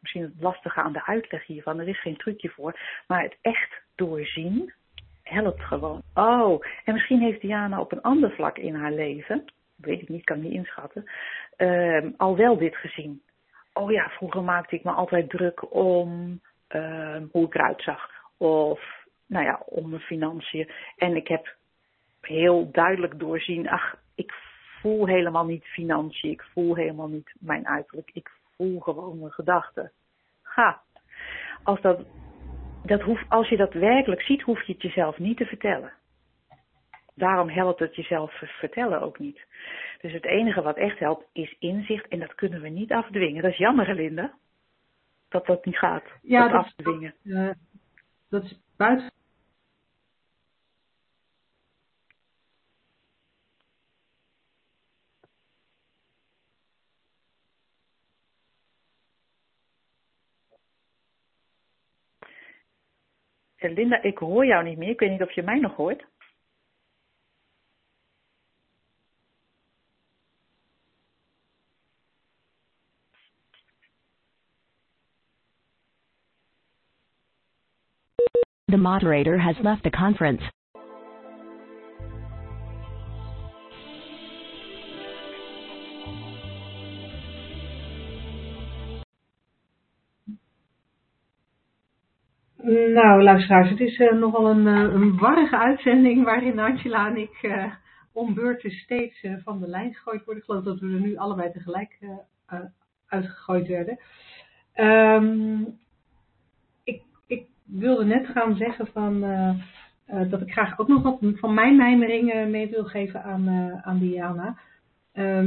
misschien het lastige aan de uitleg hiervan, er is geen trucje voor, maar het echt doorzien helpt gewoon. Oh, en misschien heeft Diana op een ander vlak in haar leven, weet ik niet, kan ik niet inschatten, al wel dit gezien. Oh ja, vroeger maakte ik me altijd druk om hoe ik eruit zag, of nou ja, om mijn financiën, en ik heb... heel duidelijk doorzien, ach, ik voel helemaal niet financiën, ik voel helemaal niet mijn uiterlijk, ik voel gewoon mijn gedachten. Ga. Als je dat werkelijk ziet, hoef je het jezelf niet te vertellen. daarom helpt het jezelf vertellen ook niet. Dus het enige wat echt helpt is inzicht en dat kunnen we niet afdwingen. Dat is jammer, Linda, dat dat niet gaat, ja, dat afdwingen. Dat is buiten. Linda, ik hoor jou niet meer. Ik weet niet of je mij nog hoort. The moderator has left the conference. Nou, luisteraars, het is nogal een warrige uitzending waarin Angela en ik om beurten steeds van de lijn gegooid worden. Ik geloof dat we er nu allebei tegelijk uitgegooid werden. Ik wilde net gaan zeggen van, dat ik graag ook nog wat van mijn mijmeringen mee wil geven aan Diana.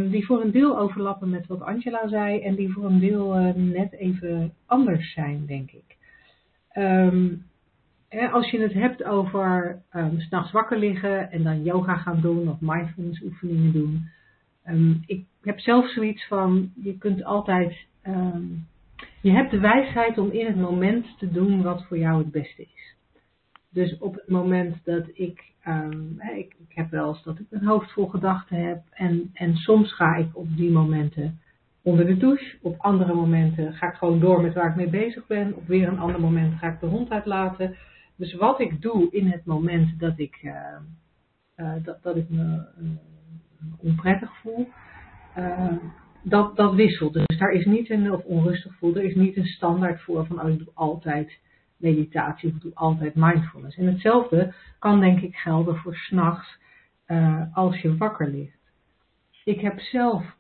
Die voor een deel overlappen met wat Angela zei en die voor een deel net even anders zijn, denk ik. Als je het hebt over 's nachts wakker liggen en dan yoga gaan doen of mindfulness oefeningen doen. Ik heb zelf zoiets van, je kunt altijd, je hebt de wijsheid om in het moment te doen wat voor jou het beste is. Dus op het moment dat ik heb wel eens dat ik mijn hoofd vol gedachten heb en soms ga ik op die momenten onder de douche. Op andere momenten ga ik gewoon door met waar ik mee bezig ben. Op weer een ander moment ga ik de hond uitlaten. Dus wat ik doe in het moment dat ik me onprettig voel, dat wisselt. Dus daar is niet of onrustig voel, er is niet een standaard voor van ik doe altijd meditatie of ik doe altijd mindfulness. En hetzelfde kan denk ik gelden voor 's nachts als je wakker ligt. Ik heb zelf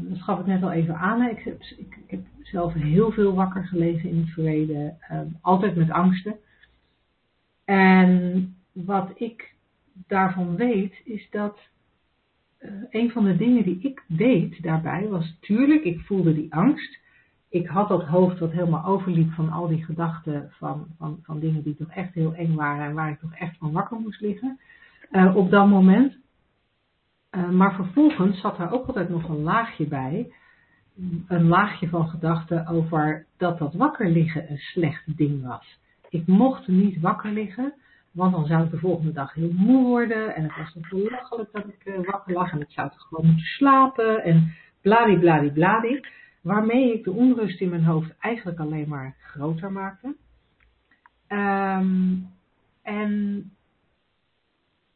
dat gaf ik net al even aan. Ik heb zelf heel veel wakker gelegen in het verleden. Altijd met angsten. En wat ik daarvan weet, is dat een van de dingen die ik deed daarbij was, tuurlijk, ik voelde die angst. Ik had dat hoofd wat helemaal overliep van al die gedachten van dingen die toch echt heel eng waren en waar ik toch echt van wakker moest liggen. Op dat moment. Maar vervolgens zat daar ook altijd nog een laagje bij. Een laagje van gedachten over dat wakker liggen een slecht ding was. Ik mocht niet wakker liggen, want dan zou ik de volgende dag heel moe worden. En het was toch belachelijk dat ik wakker lag en ik zou toch gewoon moeten slapen. En bladibladibladib. Waarmee ik de onrust in mijn hoofd eigenlijk alleen maar groter maakte. En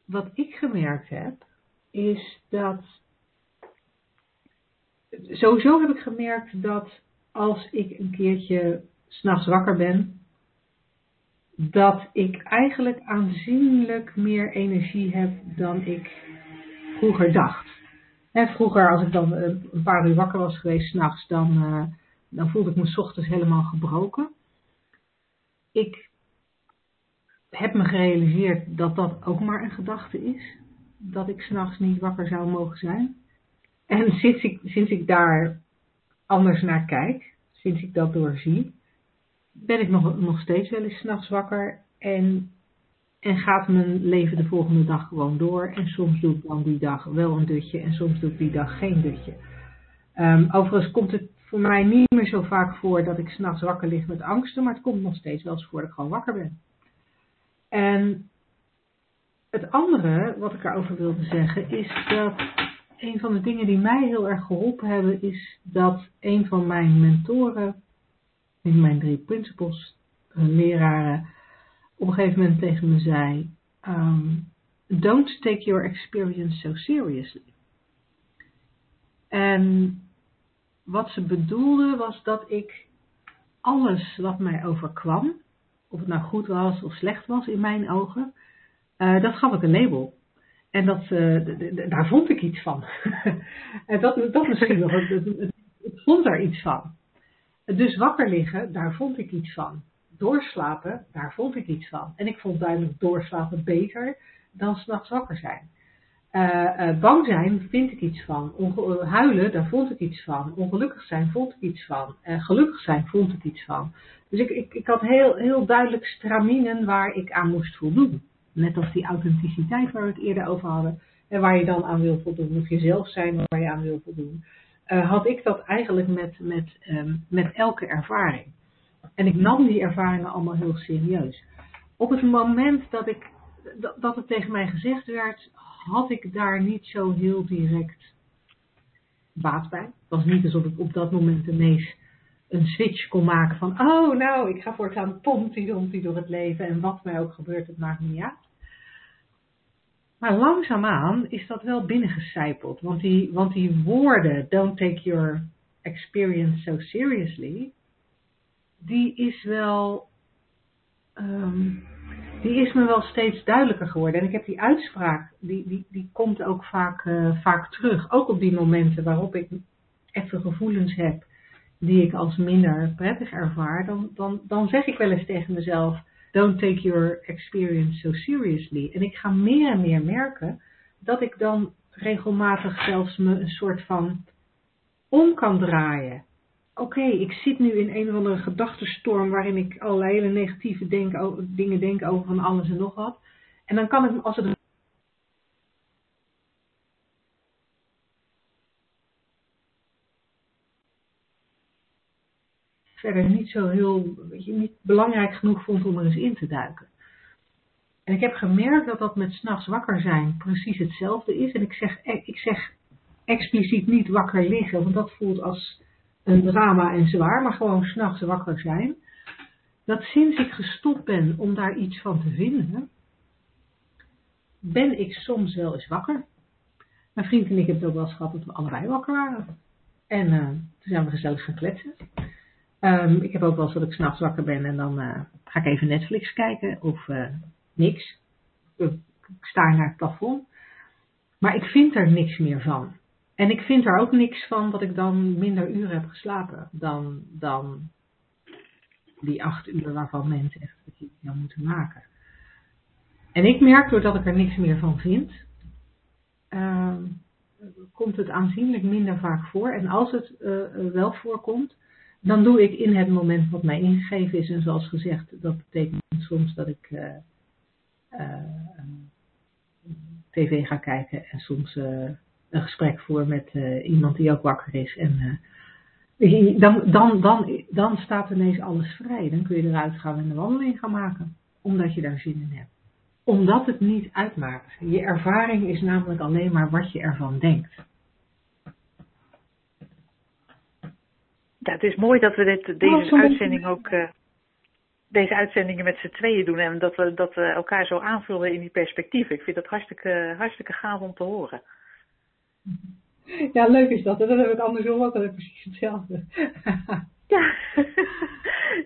wat ik gemerkt heb, is dat, sowieso heb ik gemerkt dat als ik een keertje 's nachts wakker ben, dat ik eigenlijk aanzienlijk meer energie heb dan ik vroeger dacht. Vroeger als ik dan een paar uur wakker was geweest 's nachts, dan voelde ik me 's ochtends helemaal gebroken. Ik heb me gerealiseerd dat dat ook maar een gedachte is. Dat ik 's nachts niet wakker zou mogen zijn. En sinds ik daar anders naar kijk, sinds ik dat doorzie, ben ik nog steeds wel eens 's nachts wakker. En gaat mijn leven de volgende dag gewoon door. En soms doe ik dan die dag wel een dutje en soms doe ik die dag geen dutje. Overigens komt het voor mij niet meer zo vaak voor dat ik 's nachts wakker lig met angsten. Maar het komt nog steeds wel eens voor dat ik gewoon wakker ben. En het andere wat ik erover wilde zeggen is dat een van de dingen die mij heel erg geholpen hebben is dat een van mijn mentoren, in mijn Three Principles leraren, op een gegeven moment tegen me zei, don't take your experience so seriously. En wat ze bedoelde was dat ik alles wat mij overkwam, of het nou goed was of slecht was in mijn ogen, dat gaf ik een label. En dat, daar vond ik iets van. En dat misschien nog. Ik vond daar iets van. Dus wakker liggen, daar vond ik iets van. Doorslapen, daar vond ik iets van. En ik vond duidelijk doorslapen beter dan 's nachts wakker zijn. Bang zijn, vind ik iets van. Huilen, daar vond ik iets van. Ongelukkig zijn, vond ik iets van. Gelukkig zijn, vond ik iets van. Dus ik had heel duidelijk straminen waar ik aan moest voldoen. Net als die authenticiteit waar we het eerder over hadden. En waar je dan aan wil voldoen. Of jezelf zijn waar je aan wil voldoen. Had ik dat eigenlijk met elke ervaring. En ik nam die ervaringen allemaal heel serieus. Op het moment dat het tegen mij gezegd werd, had ik daar niet zo heel direct baat bij. Het was niet alsof ik op dat moment ineens een switch kon maken van, oh nou, ik ga voortaan pompt-ie door het leven en wat mij ook gebeurt, het maakt niet uit. Maar langzaamaan is dat wel binnengecijpeld, want die woorden, don't take your experience so seriously, die is wel... die is me wel steeds duidelijker geworden. En ik heb die uitspraak, die komt ook vaak terug. Ook op die momenten waarop ik even gevoelens heb die ik als minder prettig ervaar. Dan zeg ik wel eens tegen mezelf, don't take your experience so seriously. En ik ga meer en meer merken dat ik dan regelmatig zelfs me een soort van om kan draaien. Oké, ik zit nu in een of andere gedachtenstorm waarin ik allerlei hele negatieve dingen denk over van alles en nog wat. En dan kan ik, als het verder niet zo heel, niet belangrijk genoeg vond om er eens in te duiken. En ik heb gemerkt dat met 's nachts wakker zijn precies hetzelfde is. En ik zeg expliciet niet wakker liggen, want dat voelt als een drama en zwaar, maar gewoon 's nachts wakker zijn. Dat sinds ik gestopt ben om daar iets van te vinden, ben ik soms wel eens wakker. Mijn vriend en ik hebben het ook wel eens gehad dat we allebei wakker waren. En toen zijn we gezellig gaan kletsen. Ik heb ook wel eens dat ik 's nachts wakker ben en dan ga ik even Netflix kijken of niks. Ik sta naar het plafond. Maar ik vind er niks meer van. En ik vind er ook niks van dat ik dan minder uren heb geslapen dan die 8 uur waarvan mensen echt een nou moeten maken. En ik merk, doordat ik er niks meer van vind, komt het aanzienlijk minder vaak voor. En als het wel voorkomt, dan doe ik in het moment wat mij ingegeven is. En zoals gezegd, dat betekent soms dat ik tv ga kijken en soms een gesprek voor met iemand die ook wakker is. En dan staat ineens alles vrij. Dan kun je eruit gaan en een wandeling gaan maken. Omdat je daar zin in hebt. Omdat het niet uitmaakt. Je ervaring is namelijk alleen maar wat je ervan denkt. Ja, het is mooi dat we deze uitzendingen met z'n tweeën doen. En dat we elkaar zo aanvullen in die perspectieven. Ik vind dat hartstikke gaaf om te horen. Ja, leuk is dat. En dat heb ik andersom ook altijd precies hetzelfde.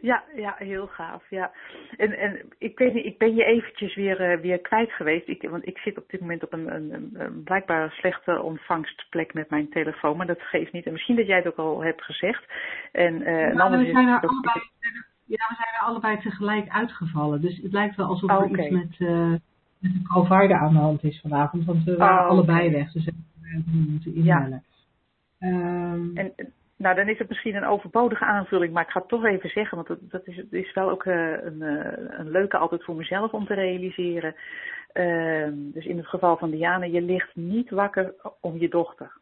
Ja, heel gaaf. Ja. En ik weet niet, ik ben je eventjes weer kwijt geweest. Want ik zit op dit moment op een blijkbaar slechte ontvangstplek met mijn telefoon. Maar dat geeft niet. En misschien dat jij het ook al hebt gezegd. We zijn er allebei tegelijk uitgevallen. Dus het lijkt wel alsof er iets met een provider aan de hand is vanavond. Want we waren allebei weg. Dus moeten inhalen. Ja. Nou, dan is het misschien een overbodige aanvulling, maar ik ga het toch even zeggen, want dat is wel ook een leuke altijd voor mezelf om te realiseren. Dus in het geval van Diana, je ligt niet wakker om je dochter.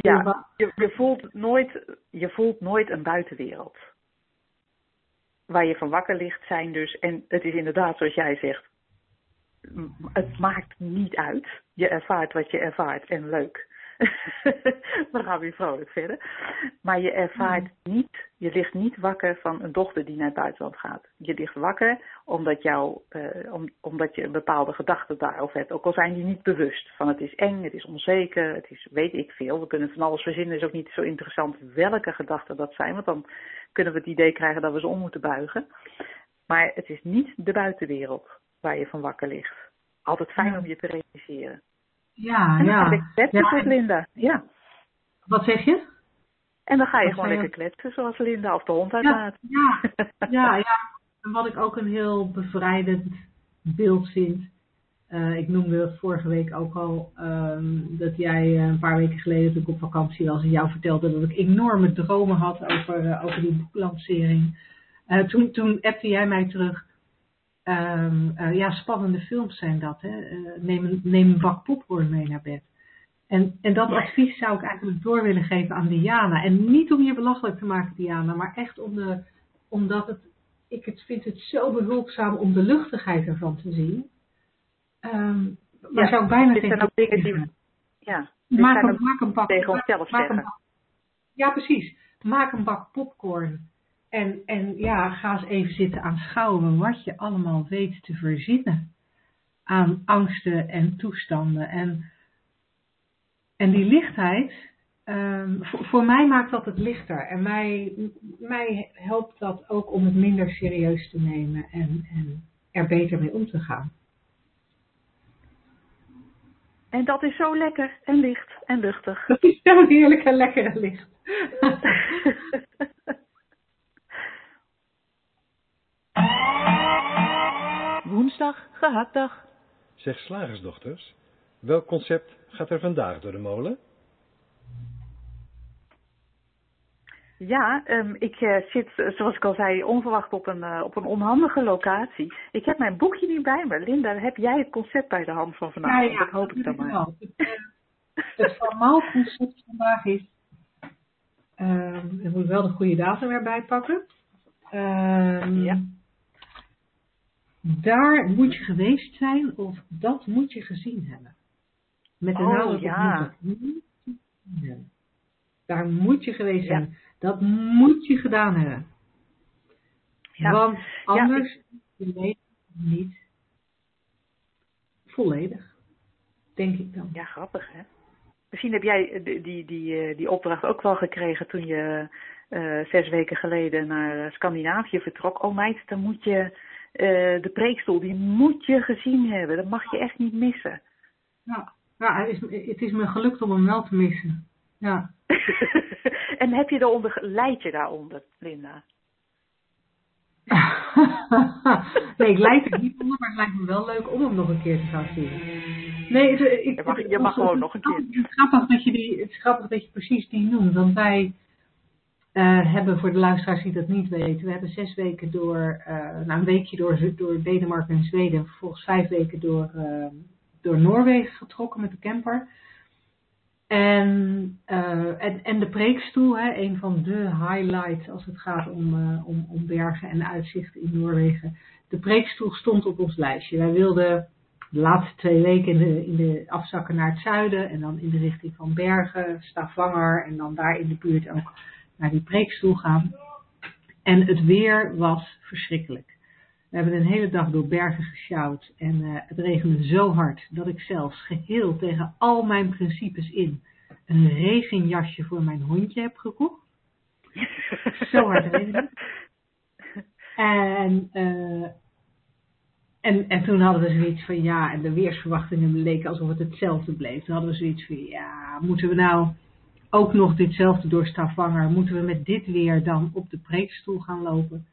Ja, je voelt nooit een buitenwereld. Waar je van wakker ligt zijn dus, en het is inderdaad zoals jij zegt, het maakt niet uit. Je ervaart wat je ervaart en leuk. Dan gaan we weer vrolijk verder. Maar je ervaart niet, je ligt niet wakker van een dochter die naar het buitenland gaat. Je ligt wakker omdat, omdat je een bepaalde gedachte daarover hebt. Ook al zijn die niet bewust van het is eng, het is onzeker, het is weet ik veel. We kunnen van alles verzinnen. Het is ook niet zo interessant welke gedachten dat zijn. Want dan kunnen we het idee krijgen dat we ze om moeten buigen. Maar het is niet de buitenwereld waar je van wakker ligt. Altijd fijn om je te realiseren. Ja, en ja. Linda. Ja. Wat zeg je? En dan ga je gewoon lekker kletsen, zoals Linda, of de hond uitlaat. Ja. En wat ik ook een heel bevrijdend beeld vind. Ik noemde vorige week ook al dat jij een paar weken geleden, toen ik op vakantie was en jou vertelde dat ik enorme dromen had over die boeklancering. Toen appte jij mij terug. Spannende films zijn dat. Hè? Neem een bak popcorn mee naar bed. En dat advies zou ik eigenlijk door willen geven aan Diana. En niet om je belachelijk te maken, Diana, maar echt omdat ik vind het zo behulpzaam om de luchtigheid ervan te zien. Maar zou ik bijna dit zijn ook dingen die maak een bak tegen onszelf zeggen. Ja, precies. Maak een bak popcorn. En ga eens even zitten aanschouwen wat je allemaal weet te verzinnen aan angsten en toestanden. En die lichtheid, voor mij maakt dat het lichter. En mij helpt dat ook om het minder serieus te nemen en er beter mee om te gaan. En dat is zo lekker en licht en luchtig. Dat is zo heerlijk en lekker en licht. Woensdag, gehaktdag. Zeg slagersdochters, welk concept gaat er vandaag door de molen? Ja, ik zit, zoals ik al zei, onverwacht op een onhandige locatie. Ik heb mijn boekje niet bij me. Linda, heb jij het concept bij de hand van vandaag? Ja, dat hoop ik dan maar. Wel. Het formaal concept vandaag is... ik moet wel de goede datum erbij pakken. Daar moet je geweest zijn of dat moet je gezien hebben. Met de nadruk op moet. Daar moet je geweest zijn. Dat moet je gedaan hebben. Ja. Want anders is je leven niet volledig. Denk ik dan. Ja, grappig hè. Misschien heb jij die opdracht ook wel gekregen toen je 6 weken geleden naar Scandinavië vertrok. Oh meid, dan moet je de preekstoel, die moet je gezien hebben. Dat mag je echt niet missen. Ja, het is me gelukt om hem wel te missen. Ja. En heb je daaronder, leid je daaronder, Linda? Nee, ik leid er niet onder, maar het lijkt me wel leuk om hem nog een keer te gaan zien. Nee, je mag gewoon nog een keer. Het is grappig dat je precies die noemt, want wij hebben, voor de luisteraars die dat niet weten, we hebben 6 weken een weekje door Denemarken en Zweden, en vervolgens 5 weken door Noorwegen getrokken met de camper. En de preekstoel, hè, een van de highlights als het gaat om bergen en uitzichten in Noorwegen. De preekstoel stond op ons lijstje. Wij wilden de laatste 2 weken in de afzakken naar het zuiden en dan in de richting van Bergen, Stavanger en dan daar in de buurt ook naar die preekstoel gaan. En het weer was verschrikkelijk. We hebben een hele dag door bergen gesjouwd en het regende zo hard dat ik zelfs geheel tegen al mijn principes in een regenjasje voor mijn hondje heb gekocht. Zo hard regende. En toen hadden we zoiets van en de weersverwachtingen leken alsof het hetzelfde bleef. Toen hadden we zoiets van moeten we nou ook nog ditzelfde door Stavanger, moeten we met dit weer dan op de preekstoel gaan lopen?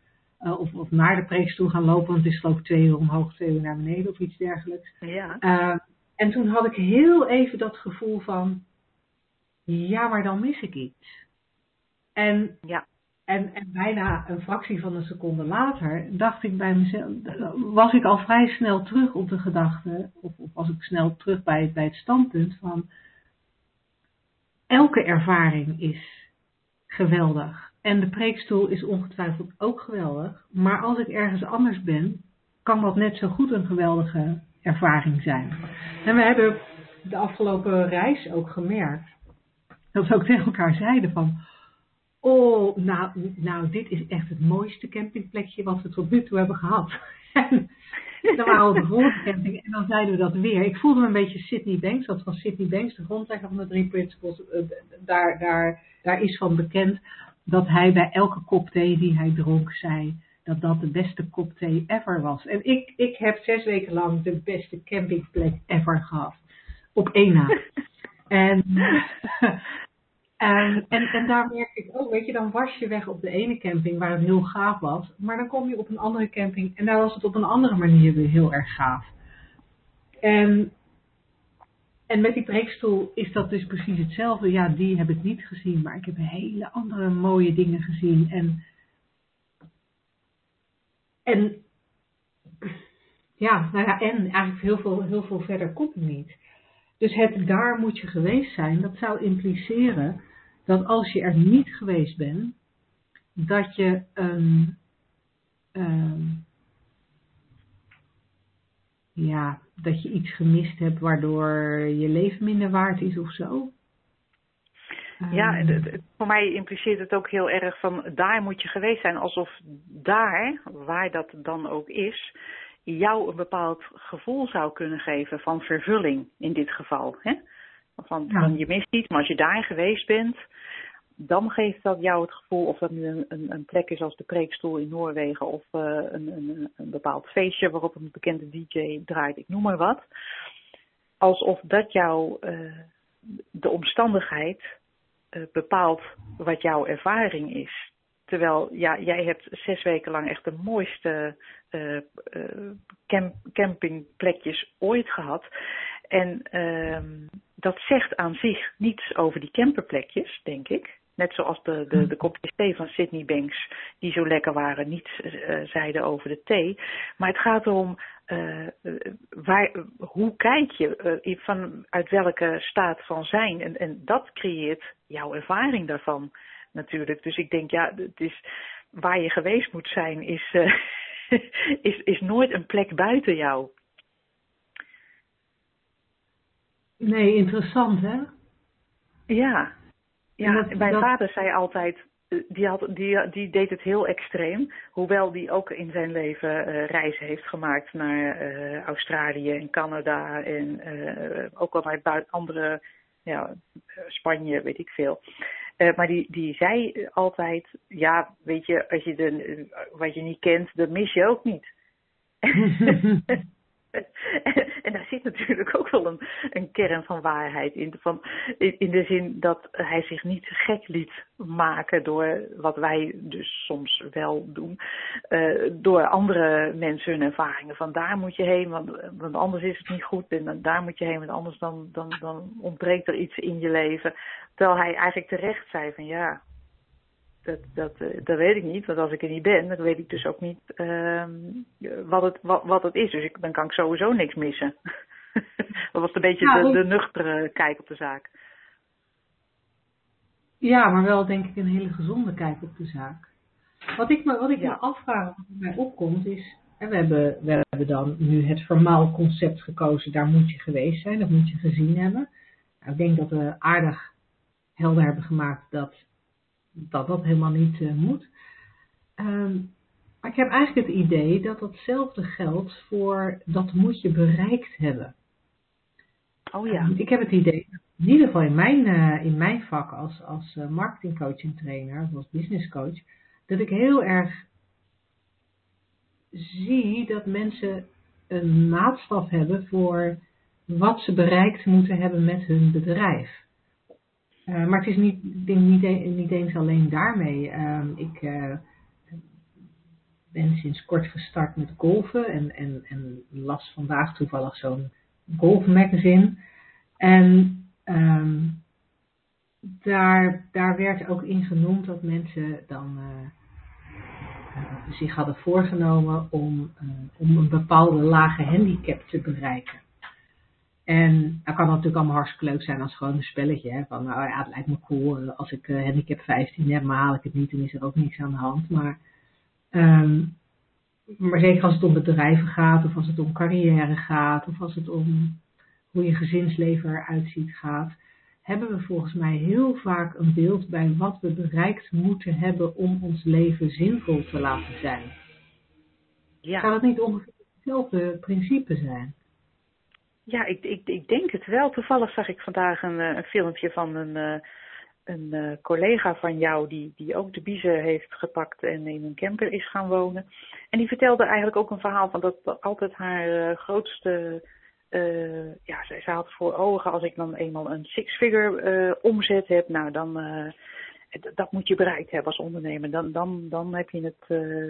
Of naar de preekstoel gaan lopen, want het is geloof ik 2 uur omhoog, 2 uur naar beneden of iets dergelijks. Ja. En toen had ik heel even dat gevoel van, maar dan mis ik iets. En bijna een fractie van een seconde later dacht ik bij mezelf, was ik al vrij snel terug op de gedachte, of was ik snel terug bij het standpunt van, elke ervaring is geweldig. En de preekstoel is ongetwijfeld ook geweldig. Maar als ik ergens anders ben, kan dat net zo goed een geweldige ervaring zijn. En we hebben de afgelopen reis ook gemerkt dat we ook tegen elkaar zeiden van... Oh, nou dit is echt het mooiste campingplekje wat we tot nu toe hebben gehad. En dan waren we de vorige camping en dan zeiden we dat weer. Ik voelde me een beetje Sydney Banks. Dat was Sydney Banks, de grondlegger van de Three Principles. Daar is van bekend... dat hij bij elke kop thee die hij dronk zei dat de beste kop thee ever was. En ik heb 6 weken lang de beste campingplek ever gehad. Op één na. en, En daar merk ik ook, weet je, dan was je weg op de ene camping waar het heel gaaf was. Maar dan kom je op een andere camping en daar was het op een andere manier weer heel erg gaaf. En met die preekstoel is dat dus precies hetzelfde. Ja, die heb ik niet gezien, maar ik heb hele andere mooie dingen gezien. En ja, nou ja, en eigenlijk heel veel verder komt het niet. Dus het daar moet je geweest zijn, dat zou impliceren dat als je er niet geweest bent, dat je dat je iets gemist hebt waardoor je leven minder waard is of zo. Ja, voor mij impliceert het ook heel erg van daar moet je geweest zijn. Alsof daar, waar dat dan ook is, jou een bepaald gevoel zou kunnen geven van vervulling in dit geval. Hè? Van, je mist iets, maar als je daar geweest bent, dan geeft dat jou het gevoel, of dat nu een plek is als de preekstoel in Noorwegen of een bepaald feestje waarop een bekende DJ draait, ik noem maar wat. Alsof dat jou de omstandigheid bepaalt wat jouw ervaring is. Terwijl ja, jij hebt 6 weken lang echt de mooiste campingplekjes ooit gehad. En dat zegt aan zich niets over die camperplekjes, denk ik. Net zoals de kopjes thee van Sydney Banks, die zo lekker waren, niets zeiden over de thee. Maar het gaat erom, hoe kijk je, vanuit welke staat van zijn. En dat creëert jouw ervaring daarvan. Natuurlijk. Dus ik denk, ja, het is, waar je geweest moet zijn is nooit een plek buiten jou. Nee, interessant hè? Ja mijn vader zei altijd, die deed het heel extreem. Hoewel die ook in zijn leven reizen heeft gemaakt naar Australië en Canada en ook al naar andere, ja, Spanje, weet ik veel. Maar die zei altijd, ja, weet je, als je wat je niet kent, dan mis je ook niet. En daar zit natuurlijk ook wel een kern van waarheid in. In de zin dat hij zich niet gek liet maken door wat wij dus soms wel doen. Door andere mensen hun ervaringen. Van daar moet je heen, want anders is het niet goed. En daar moet je heen, want anders dan ontbreekt er iets in je leven. Terwijl hij eigenlijk terecht zei van ja, dat weet ik niet. Want als ik er niet ben, dan weet ik dus ook niet wat het is. Dus dan kan ik sowieso niks missen. Dat was een beetje de nuchtere kijk op de zaak. Ja, maar wel denk ik een hele gezonde kijk op de zaak. Wat ik me afvraag, wat mij opkomt is... En we hebben dan nu het formaal concept gekozen. Daar moet je geweest zijn, dat moet je gezien hebben. Nou, ik denk dat we aardig helder hebben gemaakt dat helemaal niet moet. Maar ik heb eigenlijk het idee dat datzelfde geldt voor dat moet je bereikt hebben. Oh ja. Ik heb het idee, in ieder geval in mijn vak als marketingcoach en trainer, als businesscoach, dat ik heel erg zie dat mensen een maatstaf hebben voor wat ze bereikt moeten hebben met hun bedrijf. Maar het is niet eens alleen daarmee. Ik ben sinds kort gestart met golven en las vandaag toevallig zo'n golfmagazine. En daar werd ook in genoemd dat mensen dan zich hadden voorgenomen om een bepaalde lage handicap te bereiken. En dat kan natuurlijk allemaal hartstikke leuk zijn als gewoon een spelletje. Hè? Van, nou ja, het lijkt me cool als ik handicap 15 heb, maar haal ik het niet, dan is er ook niks aan de hand. Maar zeker als het om bedrijven gaat, of als het om carrière gaat, of als het om hoe je gezinsleven eruit ziet gaat, hebben we volgens mij heel vaak een beeld bij wat we bereikt moeten hebben om ons leven zinvol te laten zijn. Ja. Zou dat niet ongeveer hetzelfde principe zijn? Ja, ik denk het wel. Toevallig zag ik vandaag een filmpje van een collega van jou die ook de biezen heeft gepakt en in een camper is gaan wonen. En die vertelde eigenlijk ook een verhaal van dat altijd haar grootste zij had voor ogen, als ik dan eenmaal een six-figure omzet heb, nou dan dat moet je bereikt hebben als ondernemer. Dan heb je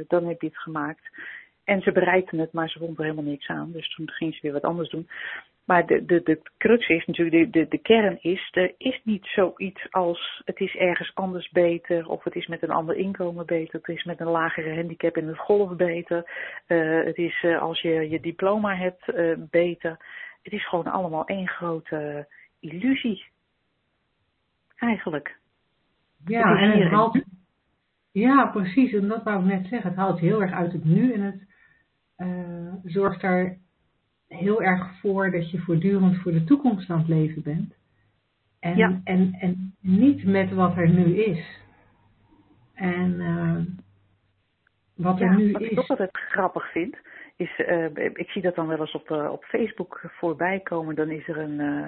het, gemaakt. En ze bereikten het, maar ze vond er helemaal niks aan. Dus toen ging ze weer wat anders doen. Maar de crux is natuurlijk, de kern is, er is niet zoiets als het is ergens anders beter, of het is met een ander inkomen beter, het is met een lagere handicap in het golf beter, het is als je diploma hebt beter. Het is gewoon allemaal één grote illusie, eigenlijk. Ja, en het haalt, ja, precies, en dat wou ik net zeggen, het haalt heel erg uit het nu en het zorgt daar heel erg voor dat je voortdurend voor de toekomst aan het leven bent. En niet met wat er nu is. En wat er nu wat is. Wat ik ook altijd grappig vind, is, ik zie dat dan wel eens op Facebook voorbij komen. Dan is er een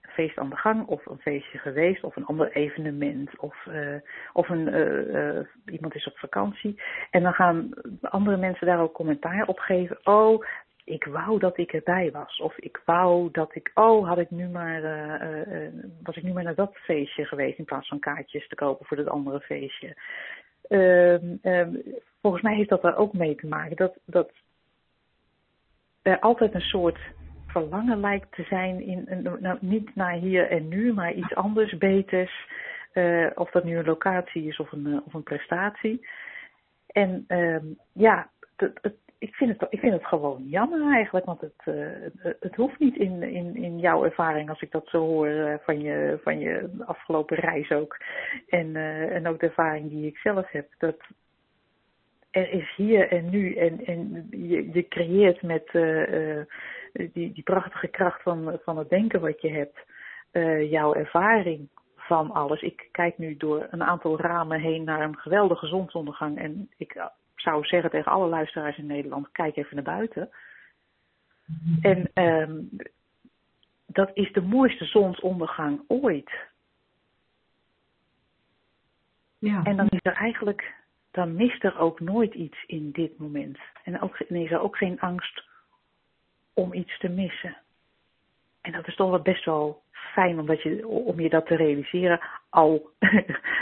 feest aan de gang, of een feestje geweest, of een ander evenement, of iemand is op vakantie. En dan gaan andere mensen daar ook commentaar op geven. Oh, ik wou dat ik erbij was. Of ik wou dat ik... Oh, was ik nu maar naar dat feestje geweest, in plaats van kaartjes te kopen voor dat andere feestje. Volgens mij heeft dat daar ook mee te maken. Dat er altijd een soort verlangen lijkt te zijn in nou, niet naar hier en nu, maar iets anders, beters. Of dat nu een locatie is of een prestatie. En Ik vind het gewoon jammer eigenlijk, want het hoeft niet in jouw ervaring, als ik dat zo hoor van je afgelopen reis ook. En ook de ervaring die ik zelf heb. Dat er is hier en nu en je creëert met die prachtige kracht van het denken wat je hebt, jouw ervaring van alles. Ik kijk nu door een aantal ramen heen naar een geweldige zonsondergang en ik zou zeggen tegen alle luisteraars in Nederland, kijk even naar buiten. En dat is de mooiste zonsondergang ooit. Ja. En dan is er eigenlijk, dan mist er ook nooit iets in dit moment. En is er ook geen angst om iets te missen. En dat is toch wel best wel fijn om je dat te realiseren. Al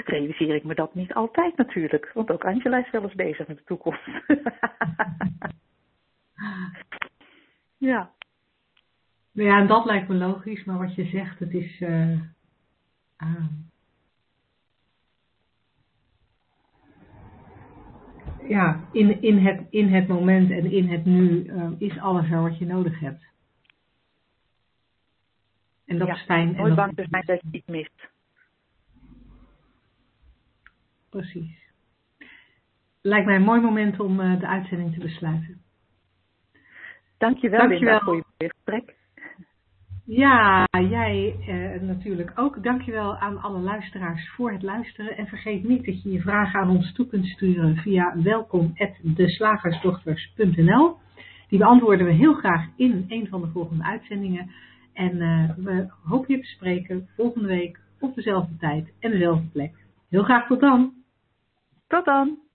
realiseer ik me dat niet altijd natuurlijk. Want ook Angela is wel eens bezig met de toekomst. Ja. Nou ja, en dat lijkt me logisch. Maar wat je zegt, het is... in het moment en in het nu is alles er wat je nodig hebt. En dat is fijn. Nooit bang te zijn dat je iets mist. Precies. Lijkt mij een mooi moment om de uitzending te besluiten. Dankjewel Linda voor je gesprek. Ja, jij natuurlijk ook. Dankjewel aan alle luisteraars voor het luisteren. En vergeet niet dat je je vragen aan ons toe kunt sturen via welkom@deslagersdochters.nl. Die beantwoorden we heel graag in een van de volgende uitzendingen. En we hopen je te spreken volgende week op dezelfde tijd en dezelfde plek. Heel graag tot dan. Tot dan.